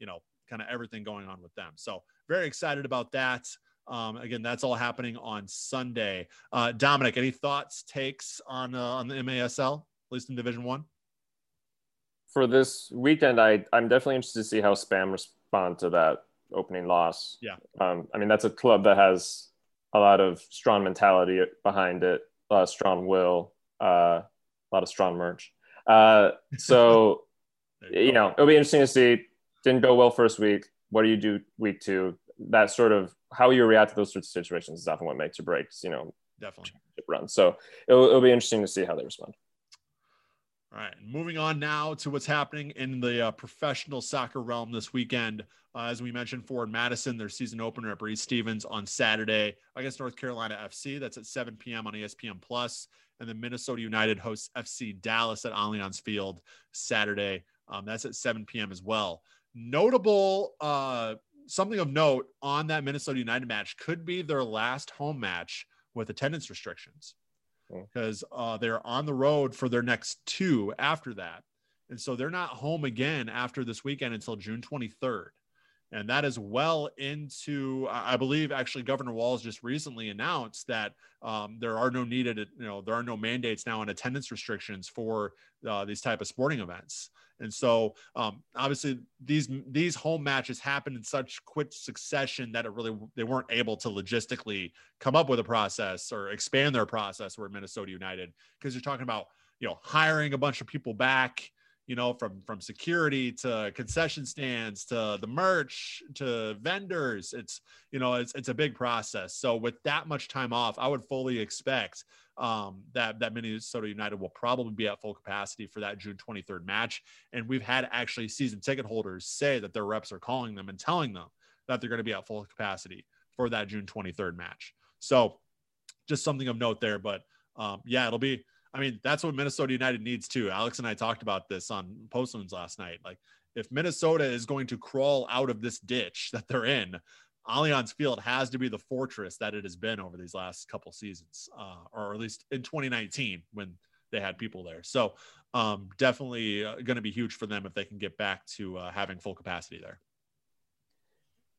you know, kind of everything going on with them. So very excited about that. Um, again, that's all happening on Sunday. Uh, Dominic, any thoughts, takes on, uh, on the M A S L, at least in Division One? For this weekend, I, I'm definitely interested to see how Spam respond to that opening loss. Yeah. Um, I mean, that's a club that has a lot of strong mentality behind it, a lot of strong will, uh, a lot of strong merch. Uh, so, you know, it'll be interesting to see. Didn't go well first week. What do you do week two? That sort of how you react to those sorts of situations is often what makes or breaks, you know, definitely run. So it'll, it'll be interesting to see how they respond. All right, moving on now to what's happening in the uh, professional soccer realm this weekend. Uh, as we mentioned, Forward Madison, their season opener at Bree Stevens on Saturday against North Carolina F C. That's at seven p m on E S P N Plus. And then Minnesota United hosts F C Dallas at Allianz Field Saturday. Um, that's at seven p m as well. Notable, uh, something of note on that Minnesota United match could be their last home match with attendance restrictions, because uh, they're on the road for their next two after that. And so they're not home again after this weekend until June twenty-third. And that is well into, I believe, actually Governor Walz just recently announced that um, there are no needed, you know, there are no mandates now on attendance restrictions for uh, these type of sporting events. And so um, obviously these, these home matches happened in such quick succession that it really, they weren't able to logistically come up with a process or expand their process where Minnesota United, because you're talking about, you know, hiring a bunch of people back, you know, from, from security to concession stands, to the merch, to vendors. It's, you know, it's, it's a big process. So with that much time off, I would fully expect um, that, that Minnesota United will probably be at full capacity for that June twenty-third match. And we've had actually season ticket holders say that their reps are calling them and telling them that they're going to be at full capacity for that June twenty-third match. So just something of note there, but um, yeah, it'll be, I mean, that's what Minnesota United needs too. Alex and I talked about this on Postlands last night. Like, if Minnesota is going to crawl out of this ditch that they're in, Allianz Field has to be the fortress that it has been over these last couple seasons, uh, or at least in twenty nineteen when they had people there. So um, definitely uh, going to be huge for them if they can get back to uh, having full capacity there.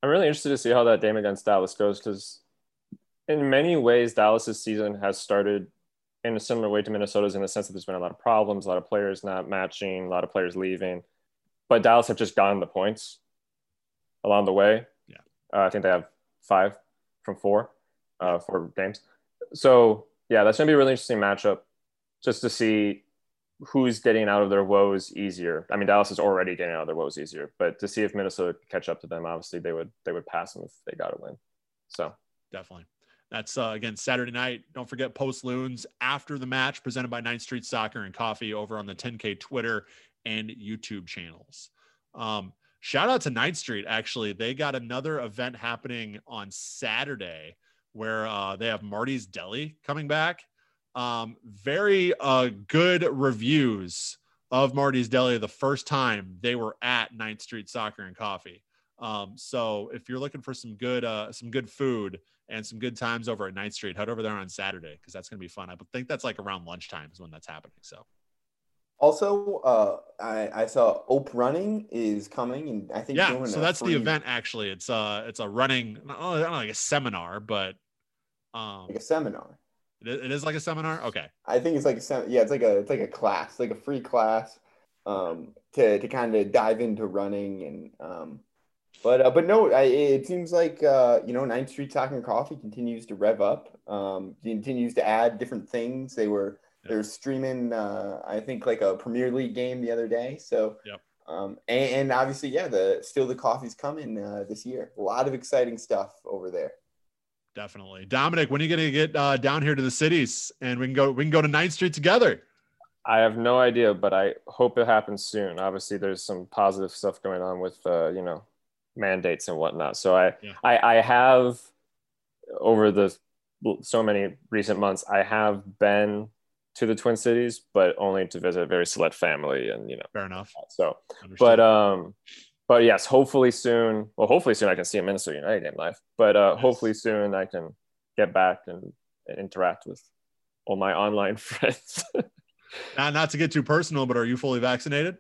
I'm really interested to see how that game against Dallas goes, because in many ways, Dallas's season has started in a similar way to Minnesota's, in the sense that there's been a lot of problems, a lot of players not matching, a lot of players leaving, but Dallas have just gotten the points along the way. Yeah. Uh, I think they have five from four, uh, four games. So yeah, that's going to be a really interesting matchup just to see who's getting out of their woes easier. I mean, Dallas is already getting out of their woes easier, but to see if Minnesota could catch up to them, obviously they would, they would pass them if they got a win. So definitely. That's, uh, again, Saturday night. Don't forget Post Loons after the match, presented by ninth Street Soccer and Coffee over on the ten K Twitter and YouTube channels. Um, shout out to ninth Street, actually. They got another event happening on Saturday where uh, they have Marty's Deli coming back. Um, very uh, good reviews of Marty's Deli the first time they were at ninth Street Soccer and Coffee. Um, so if you're looking for some good, uh, some good food and some good times over at ninth Street, head over there on Saturday, 'cause that's going to be fun. I think that's like around lunchtime is when that's happening. So also, uh, I, I saw Ope Running is coming, and I think, yeah, doing so that's free... the event. Actually, it's uh it's a running, I don't know, like a seminar, but, um, like a seminar. It is like a seminar. Okay. I think it's like, a sem- yeah, it's like a, it's like a class, like a free class, um, to, to kind of dive into running and, um, But uh, but no, I, it seems like, uh, you know, ninth Street Soccer and Coffee continues to rev up, um, continues to add different things. They were yep. they were streaming, uh, I think, like a Premier League game the other day. So, yep. um, and, and obviously, yeah, the still the coffee's coming uh, this year. A lot of exciting stuff over there. Definitely, Dominic. When are you gonna get uh, down here to the cities, and we can go we can go to ninth Street together? I have no idea, but I hope it happens soon. Obviously, there's some positive stuff going on with uh, you know. mandates and whatnot. So I, yeah. I, I have over the so many recent months, I have been to the Twin Cities, but only to visit a very select family and, you know, fair enough. So, understood. but, um, but yes, hopefully soon, well, hopefully soon I can see a Minnesota United game live, but uh, yes. hopefully soon I can get back and, and interact with all my online friends. Now, not to get too personal, but are you fully vaccinated?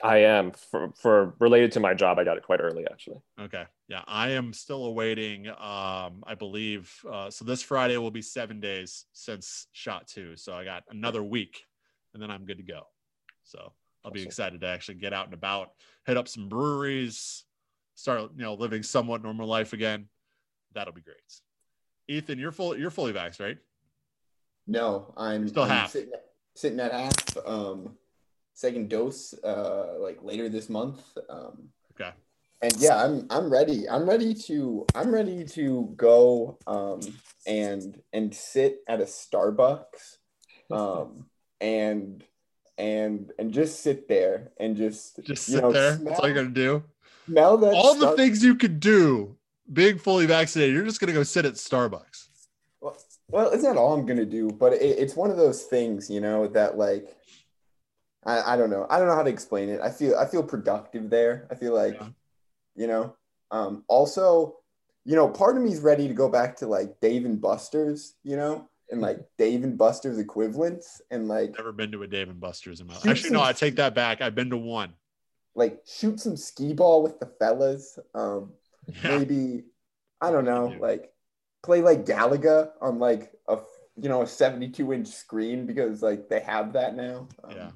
I am for, for related to my job. I got it quite early, actually. Okay. Yeah. I am still awaiting. Um, I believe, uh, so this Friday will be seven days since shot two. So I got another week and then I'm good to go. So I'll be awesome. Excited to actually get out and about, hit up some breweries, start, you know, living somewhat normal life again. That'll be great. Ethan, you're full, you're fully vaxxed, right? No, I'm still I'm half sitting, sitting at half. Um, second dose uh like later this month, um okay and yeah i'm i'm ready i'm ready to i'm ready to go um and and sit at a Starbucks um and and and just sit there and just just sit you know, there. Smell, that's all you're gonna do. Smell that. All Star- the things you could do being fully vaccinated, you're just gonna go sit at Starbucks. Well, well, it's not all I'm gonna do, but it, it's one of those things, you know, that like I, I don't know. I don't know how to explain it. I feel I feel productive there. I feel like yeah. you know. Um, also, you know, part of me is ready to go back to like Dave and Buster's, you know, and like Dave and Buster's equivalents, and like never been to a Dave and Buster's in my life. Actually, no, I take that back. I've been to one. Like shoot some skee ball with the fellas. Um, yeah. Maybe I don't know, yeah. like play like Galaga on like a you know a seventy-two inch screen because like they have that now. Um, yeah.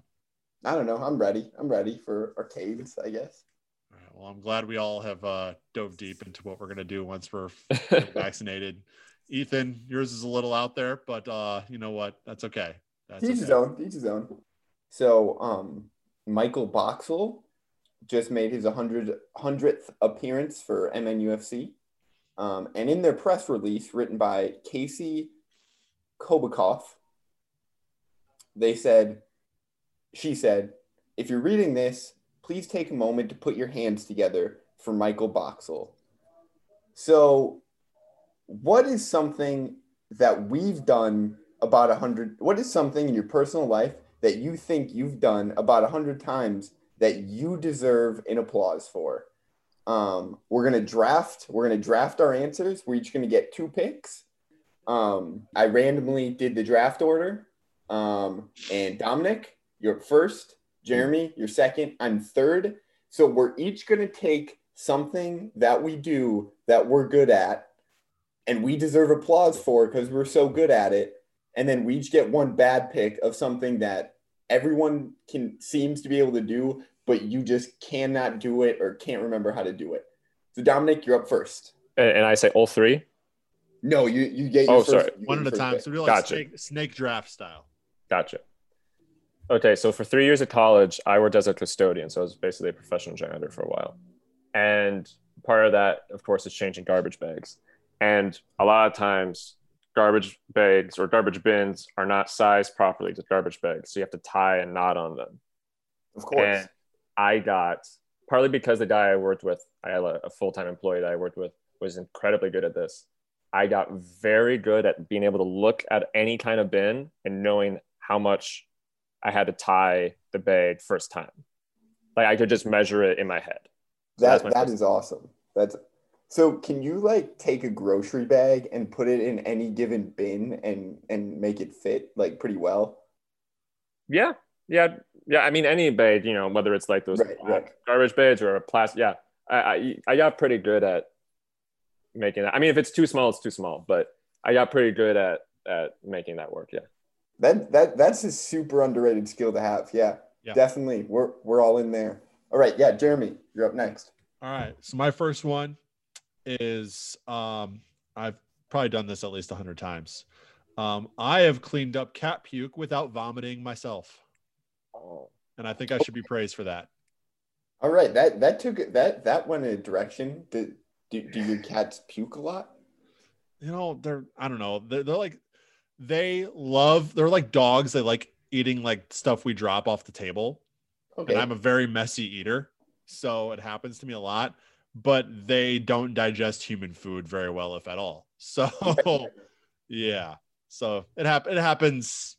I don't know. I'm ready. I'm ready for arcades, I guess. All right, well, I'm glad we all have uh, dove deep into what we're going to do once we're vaccinated. Ethan, yours is a little out there, but uh, you know what? That's okay. That's Teach okay. his own. Teach his own. So um, Michael Boxall just made his one hundredth appearance for M N U F C. Um, and in their press release written by Casey Kobikoff, they said, she said, if you're reading this, please take a moment to put your hands together for Michael Boxall. So what is something that we've done about one hundred? What is something in your personal life that you think you've done about one hundred times that you deserve an applause for? Um, we're going to draft. We're going to draft our answers. We're each going to get two picks. Um, I randomly did the draft order. Um, and Dominic, you're first, Jeremy, you're second, I'm third. So we're each going to take something that we do that we're good at and we deserve applause for because we're so good at it. And then we each get one bad pick of something that everyone can seems to be able to do, but you just cannot do it or can't remember how to do it. So Dominic, you're up first. And, and I say all three? No, you, you get your oh, first. Sorry. You one at a time. Pick. So we're like gotcha. snake, snake draft style. Gotcha. Okay, so for three years at college, I worked as a custodian. So I was basically a professional janitor for a while. And part of that, of course, is changing garbage bags. And a lot of times, garbage bags or garbage bins are not sized properly to garbage bags. So you have to tie a knot on them. Of course. And I got, partly because the guy I worked with, I had a full-time employee that I worked with, was incredibly good at this. I got very good at being able to look at any kind of bin and knowing how much I had to tie the bag first time. Like I could just measure it in my head. So that that is awesome. That's so can you like take a grocery bag and put it in any given bin and, and make it fit like pretty well? Yeah. Yeah. Yeah. I mean, any bag, you know, whether it's like those right, right. garbage bags or a plastic. Yeah. I, I, I got pretty good at making that. I mean, if it's too small, it's too small, but I got pretty good at, at making that work. Yeah. That that that's a super underrated skill to have. Yeah, yeah, definitely. We're we're all in there. All right, yeah, Jeremy, you're up next. All right. So my first one is um, I've probably done this at least a hundred times. Um, I have cleaned up cat puke without vomiting myself, oh. and I think I should be praised for that. All right, that that took that that went in a direction. Do do, do your cats puke a lot? You know, they're I don't know. They're, they're like. They love, they're like dogs. They like eating like stuff we drop off the table. Okay. And I'm a very messy eater. So it happens to me a lot, but they don't digest human food very well, if at all. So yeah. So it, hap- it happens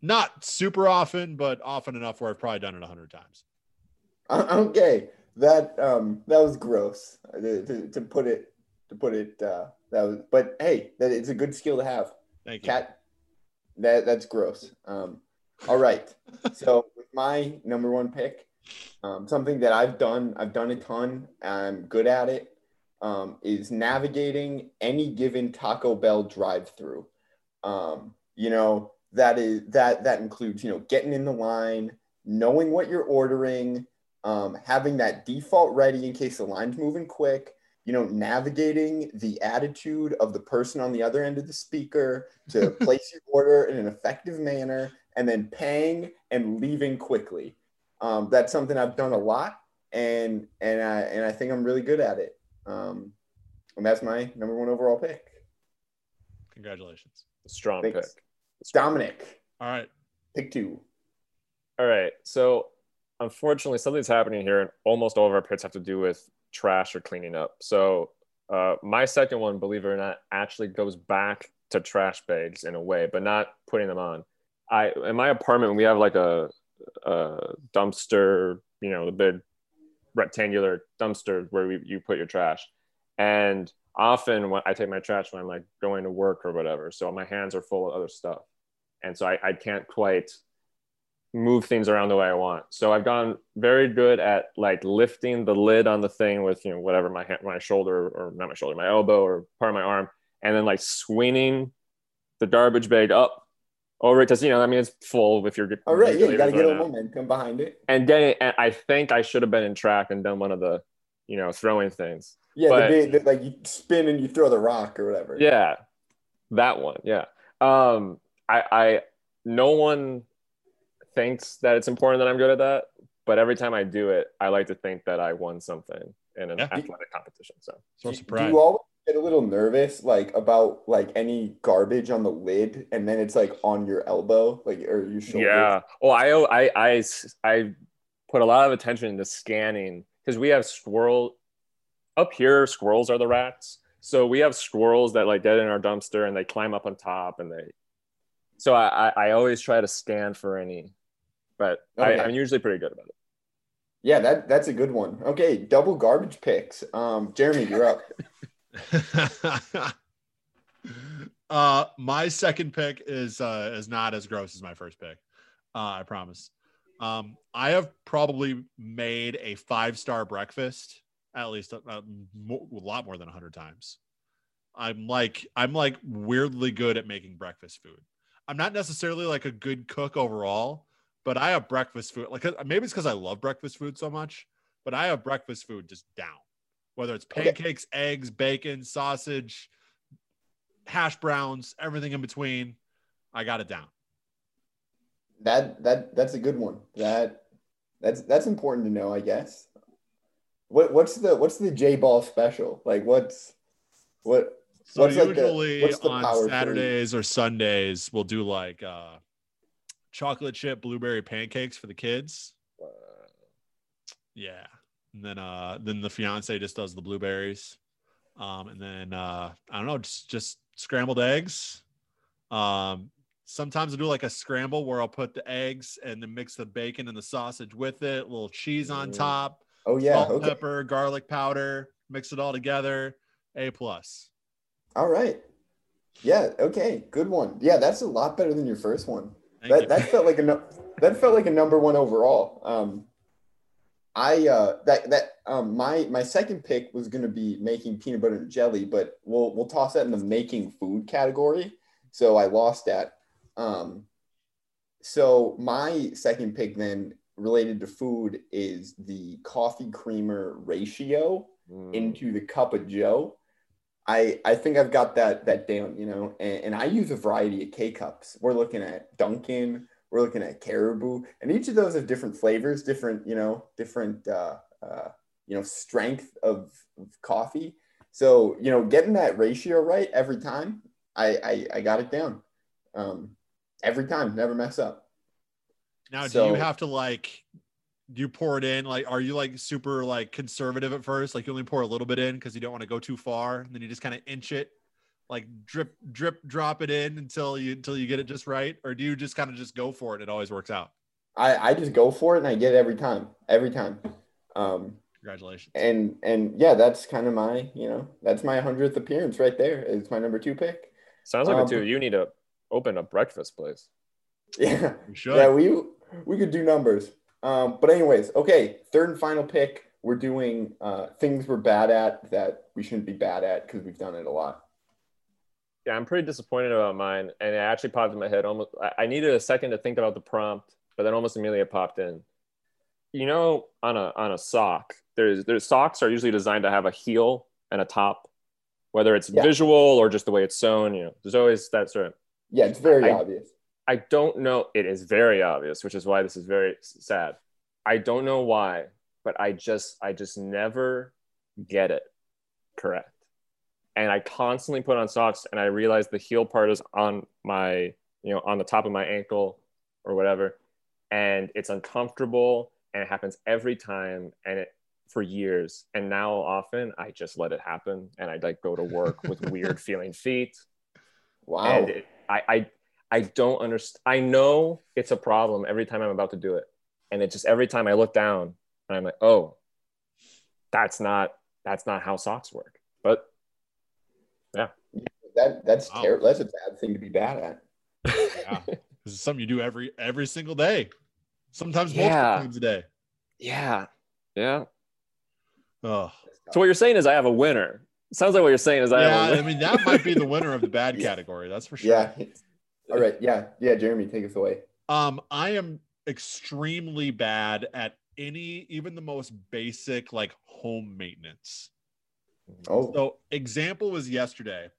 not super often, but often enough where I've probably done it a hundred times. Okay. That, um, that was gross to, to, to put it, to put it, uh, that was, but hey, that it's a good skill to have. Thank you. Cat, that, that's gross. Um, all right. So with my number one pick, um, something that I've done, I've done a ton, I'm good at it, um, is navigating any given Taco Bell drive-through. Um, you know, that is that that includes, you know, getting in the line, knowing what you're ordering, um, having that default ready in case the line's moving quick. You know, navigating the attitude of the person on the other end of the speaker to place your order in an effective manner and then paying and leaving quickly. Um, that's something I've done a lot and and I and I think I'm really good at it. Um, and that's my number one overall pick. Congratulations. A strong Thanks. pick. Strong Dominic. All right. Pick two. All right. So unfortunately, something's happening here, and almost all of our pits have to do with trash or cleaning up. So uh, my second one, believe it or not, actually goes back to trash bags in a way, but not putting them on. I in my apartment, we have like a, a dumpster, you know, the big rectangular dumpster where we, you put your trash. And often when I take my trash when I'm like going to work or whatever, so my hands are full of other stuff. And so I, I can't quite move things around the way I want. So I've gotten very good at like lifting the lid on the thing with, you know, whatever my hand, my shoulder, or not my shoulder, my elbow or part of my arm, and then like swinging the garbage bag up over it, because, you know, I mean, it's full if you're good. All right, yeah, you got to get a woman, come behind it. And then and I think I should have been in track and done one of the, you know, throwing things. Yeah, but, the big, the, like you spin and you throw the rock or whatever. Yeah, that one, yeah. Um, I, I no one thinks that it's important that I'm good at that, but every time I do it, I like to think that I won something in an yeah. athletic competition. So, so do, do you always get a little nervous, like about like any garbage on the lid, and then it's like on your elbow, like or your shoulder? Yeah. Well, I I I I put a lot of attention into scanning, because we have squirrel up here. Squirrels are the rats, so we have squirrels that like get in our dumpster and they climb up on top and they. So I I, I always try to scan for any. But okay. I, I'm usually pretty good about it. Yeah, that that's a good one. Okay, double garbage picks. Um, Jeremy, you're up. uh, my second pick is uh, is not as gross as my first pick. Uh, I promise. Um, I have probably made a five-star breakfast at least a, a, mo- a lot more than a hundred times. I'm like I'm like weirdly good at making breakfast food. I'm not necessarily like a good cook overall. But I have breakfast food, like maybe it's because I love breakfast food so much, but I have breakfast food just down, whether it's pancakes, okay. eggs, bacon, sausage, hash browns, everything in between. I got it down. That, that, that's a good one. That that's, that's important to know, I guess. What, what's the, what's the J ball special? Like what's, what, so what's usually like the, what's the on Saturdays food? Or Sundays we'll do like, uh, chocolate chip blueberry pancakes for the kids. Yeah. And then uh then the fiance just does the blueberries. Um and then uh I don't know, just just scrambled eggs. Um sometimes I do like a scramble where I'll put the eggs and then mix the bacon and the sausage with it, a little cheese on top. Oh yeah, salt, okay. Pepper, garlic powder, mix it all together. A plus. All right. Yeah, okay. Good one. Yeah, that's a lot better than your first one. That, that felt like a that felt like a number one overall. Um, I uh, that that um, my my second pick was gonna be making peanut butter and jelly, but we'll we'll toss that in the making food category. So I lost that. Um, so my second pick then related to food is the coffee creamer ratio mm. into the cup of Joe. I, I think I've got that that down, you know, and, and I use a variety of K-Cups. We're looking at Dunkin', we're looking at Caribou, and each of those have different flavors, different, you know, different, uh, uh, you know, strength of, of coffee. So, you know, getting that ratio right every time, I, I, I got it down. Um, every time, never mess up. Now, so, do you have to like... do you pour it in? Like, are you like super like conservative at first? Like you only pour a little bit in because you don't want to go too far. And then you just kind of inch it, like drip, drip, drop it in until you, until you get it just right. Or do you just kind of just go for it? It always works out. I, I just go for it and I get it every time, every time. Um, Congratulations. And, and yeah, that's kind of my, you know, that's my hundredth appearance right there. It's my number two pick. Sounds like um, a two. You need to open a breakfast place. Yeah. You should. Yeah. We, we could do numbers. Um, but anyways, okay, third and final pick. We're doing uh, things we're bad at that we shouldn't be bad at because we've done it a lot. Yeah, I'm pretty disappointed about mine. And it actually popped in my head. Almost, I needed a second to think about the prompt, but then almost immediately it popped in. You know, on a on a sock, there's, there's socks are usually designed to have a heel and a top, whether it's yeah. visual or just the way it's sewn. You know, there's always that sort of... Yeah, it's very I, obvious. I don't know. It is very obvious, which is why this is very sad. I don't know why, but I just, I just never get it correct. And I constantly put on socks and I realize the heel part is on my, you know, on the top of my ankle or whatever. and it's uncomfortable, and it happens every time, and it for years. And now often I just let it happen, and I'd like go to work with weird feeling feet. Wow. And it, I, I, I don't understand. I know it's a problem every time I'm about to do it. And it just, every time I look down and I'm like, oh, that's not, that's not how socks work. But yeah, that that's wow. terrible. That's a bad thing to be bad at. Yeah. This is something you do every, every single day. Sometimes multiple yeah. times a day. Yeah. Yeah. Oh. So what you're saying is I have a winner. Sounds like what you're saying is I yeah, have a winner. I mean, that might be the winner of the bad category. That's for sure. Yeah. All right. Yeah. Yeah. Jeremy, take us away. Um, I am extremely bad at any, even the most basic, like home maintenance. Oh. So example was yesterday.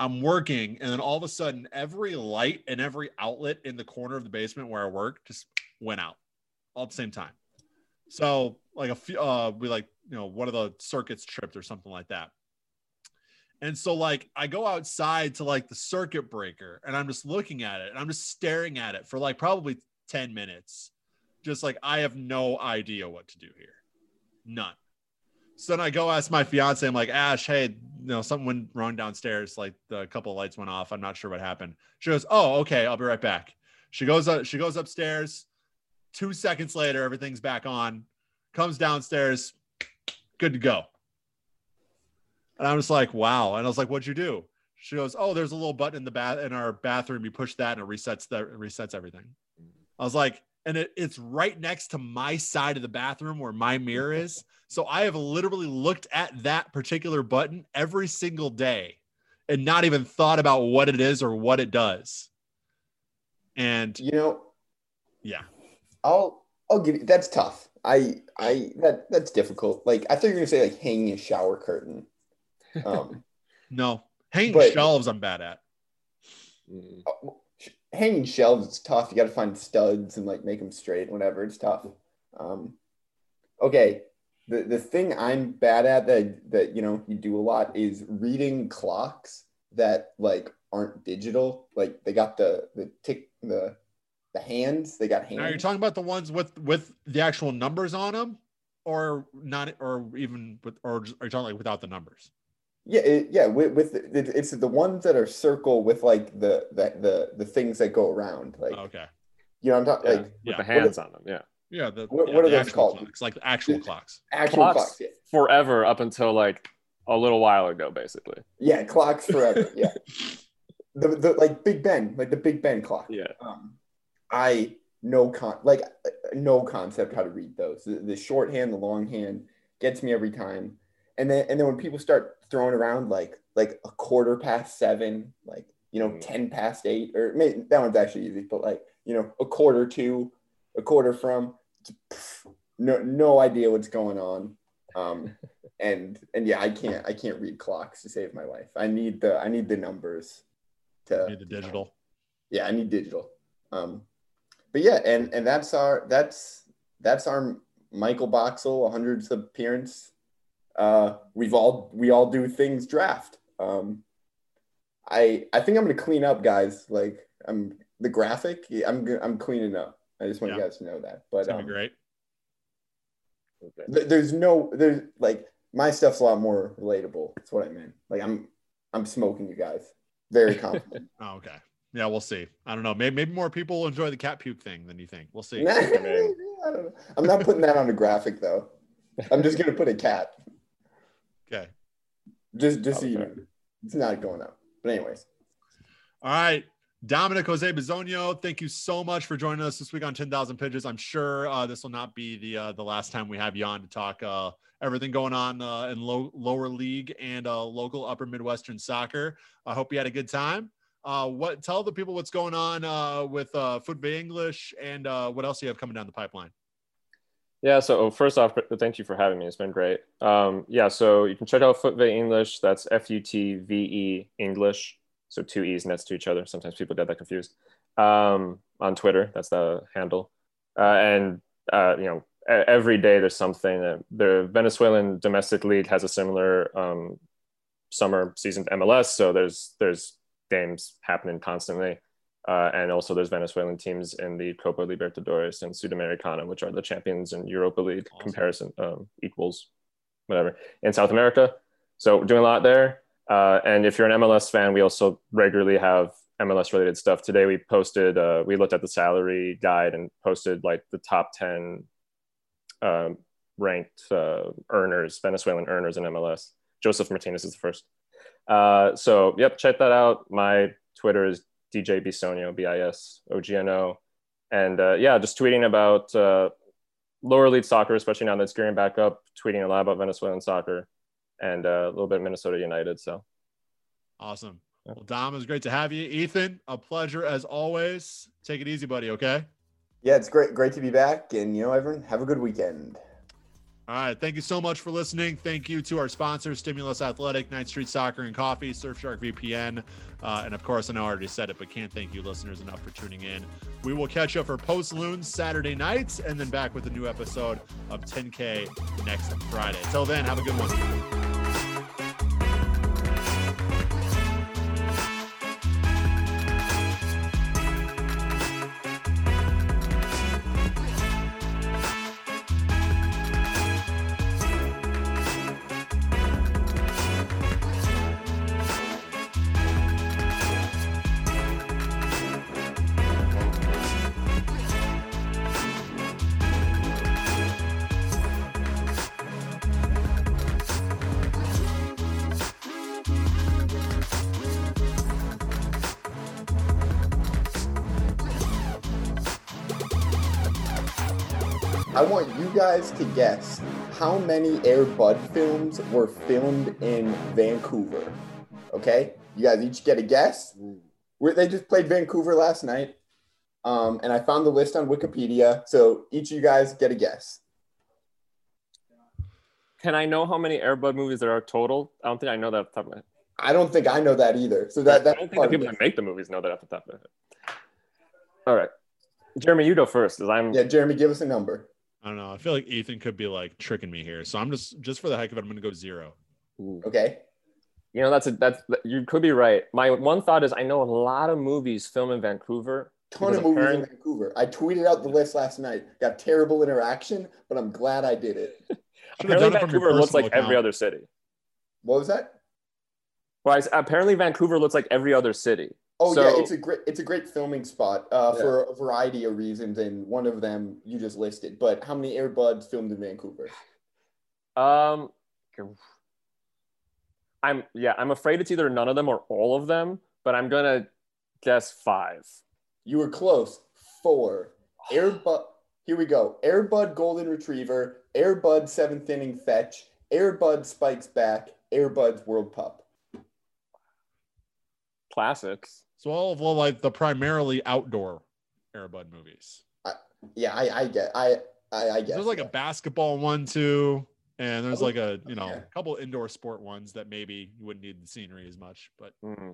I'm working, and then all of a sudden every light and every outlet in the corner of the basement where I work just went out all at the same time. So like a few, uh, we like, you know, one of the circuits tripped or something like that. And so like, I go outside to like the circuit breaker, and I'm just looking at it, and I'm just staring at it for like probably ten minutes. Just like, I have no idea what to do here. None. So then I go ask my fiance, I'm like, Ash, hey, you know, something went wrong downstairs. Like the couple of lights went off. I'm not sure what happened. She goes, oh, okay. I'll be right back. She goes, uh, she goes upstairs. Two seconds later, everything's back on, comes downstairs, good to go. And I'm just like, wow. And I was like, what'd you do? She goes, oh, there's a little button in the bath in our bathroom. You push that and it resets that resets everything. I was like, and it, it's right next to my side of the bathroom where my mirror is. So I have literally looked at that particular button every single day and not even thought about what it is or what it does. And you know, yeah. I'll I'll give you that's tough. I I that that's difficult. Like I thought you were gonna say like hanging a shower curtain. Um, no, hanging but, shelves I'm bad at. Uh, hanging shelves is tough. You got to find studs and like make them straight. Whatever, it's tough. Um, okay, the the thing I'm bad at that that you know you do a lot is reading clocks that like aren't digital. Like they got the the tick the. The hands, they got hands. Now you're talking about the ones with with the actual numbers on them, or not, or even with, or just, are you talking like without the numbers? Yeah, it, yeah, with, with it, it's the ones that are circle with like the the the, the things that go around, like oh, okay, you know, I'm talking yeah. like yeah. with the hands are, on them, yeah, yeah. The, what, yeah, what are those called? Clocks, like the actual the, clocks, actual clocks, clocks yeah. forever up until like a little while ago, basically. Yeah, clocks forever. yeah, the the like Big Ben, like the Big Ben clock. Yeah. Um, I no con like no concept how to read those. The, the shorthand, the longhand gets me every time. And then and then when people start throwing around like like a quarter past seven, like you know mm. ten past eight, or maybe that one's actually easy, but like you know a quarter to, a quarter from, pff, no no idea what's going on. Um, and and yeah, I can't I can't read clocks to save my life. I need the I need the numbers. To you need the digital. Yeah, I need digital. Um. But yeah, and, and that's our that's that's our Michael Boxall hundredth appearance. Uh, we've all we all do things draft. Um, I I think I'm gonna clean up, guys. Like I'm the graphic. I'm I'm cleaning up. I just want yeah. you guys to know that. But um, great. Th- there's no there's like my stuff's a lot more relatable. That's what I meant. Like I'm I'm smoking you guys. Very confident. oh, okay. Yeah, we'll see. I don't know. Maybe maybe more people enjoy the cat puke thing than you think. We'll see. I don't know. I'm not putting that on a graphic though. I'm just gonna put a cat. Okay. Just just so you know, it's not going up. But anyways. All right, Dominic Jose Bizonio, thank you so much for joining us this week on ten thousand Pitches. I'm sure uh, this will not be the uh, the last time we have you on to talk uh, everything going on uh, in low, lower league and uh, local upper Midwestern soccer. I hope you had a good time. Uh, what tell the people what's going on uh, with uh, Footve English and uh, what else you have coming down the pipeline? Yeah, so first off, thank you for having me. It's been great. Um, yeah, so you can check out Footve English. That's F U T V E English. So two E's next to each other. Sometimes people get that confused. Um, on Twitter, that's the handle. Uh, and, uh, you know, every day there's something. That the Venezuelan domestic league has a similar um, summer season to M L S. So there's there's games happening constantly. Uh, and also there's Venezuelan teams in the Copa Libertadores and Sudamericana, which are the champions and Europa League awesome. comparison um, equals, whatever, in South America. So doing a lot there. Uh, and if you're an M L S fan, we also regularly have M L S related stuff. Today we posted, uh, we looked at the salary guide and posted like the top ten um, ranked uh, earners, Venezuelan earners in M L S. Joseph Martinez is the first. Uh, so yep, check that out. My Twitter is D J Bizonio, B I S O G N O. And uh, yeah, just tweeting about uh, lower league soccer, especially now that it's gearing back up, tweeting a lot about Venezuelan soccer and uh, a little bit of Minnesota United, so. Awesome. Yeah. Well, Dom, it was great to have you. Ethan, a pleasure as always. Take it easy, buddy, okay? Yeah, it's great, great to be back. And, you know, everyone, have a good weekend. All right. Thank you so much for listening. Thank you to our sponsors, Stimulus Athletic, ninth Street Soccer and Coffee, Surfshark V P N. Uh, and of course, I know I already said it, but can't thank you listeners enough for tuning in. We will catch up for Post Loon Saturday nights and then back with a new episode of ten K next Friday. Till then, have a good one. I want you guys to guess how many Air Bud films were filmed in Vancouver, okay? You guys each get a guess. They just played Vancouver last night, um, and I found the list on Wikipedia, so each of you guys get a guess. Can I know how many Air Bud movies there are total? I don't think I know that off the top of my head. I don't think I know that either. So that, that's I don't think the people that make the movies know that off the top of their head. All right. Jeremy, you go first. I'm... Yeah, Jeremy, give us a number. I don't know. I feel like Ethan could be like tricking me here. So I'm just, just for the heck of it, I'm going to go zero. Ooh. Okay. You know, that's a, that's, you could be right. My one thought is I know a lot of movies filmed in Vancouver. Ton of movies in Vancouver. I tweeted out the list last night. Got terrible interaction, but I'm glad I did it. Apparently Vancouver looks like account. every other city. What was that? Well, I, apparently Vancouver looks like every other city. Oh so, yeah, it's a great it's a great filming spot uh, yeah. for a variety of reasons, and one of them you just listed. But how many Air Buds filmed in Vancouver? Um, I'm yeah, I'm afraid it's either none of them or all of them, but I'm gonna guess five. You were close. Four. Air Bud. Here we go. Air Bud Golden Retriever. Air Bud Seventh Inning Fetch. Air Bud Spikes Back. Air Bud's World Pup. Classics. So all of like the primarily outdoor Air Bud movies. I, yeah, I, I get, I, I, I get. There's like that. a basketball one too, and there's oh, like a you know a yeah. couple indoor sport ones that maybe you wouldn't need the scenery as much, but. Mm-hmm.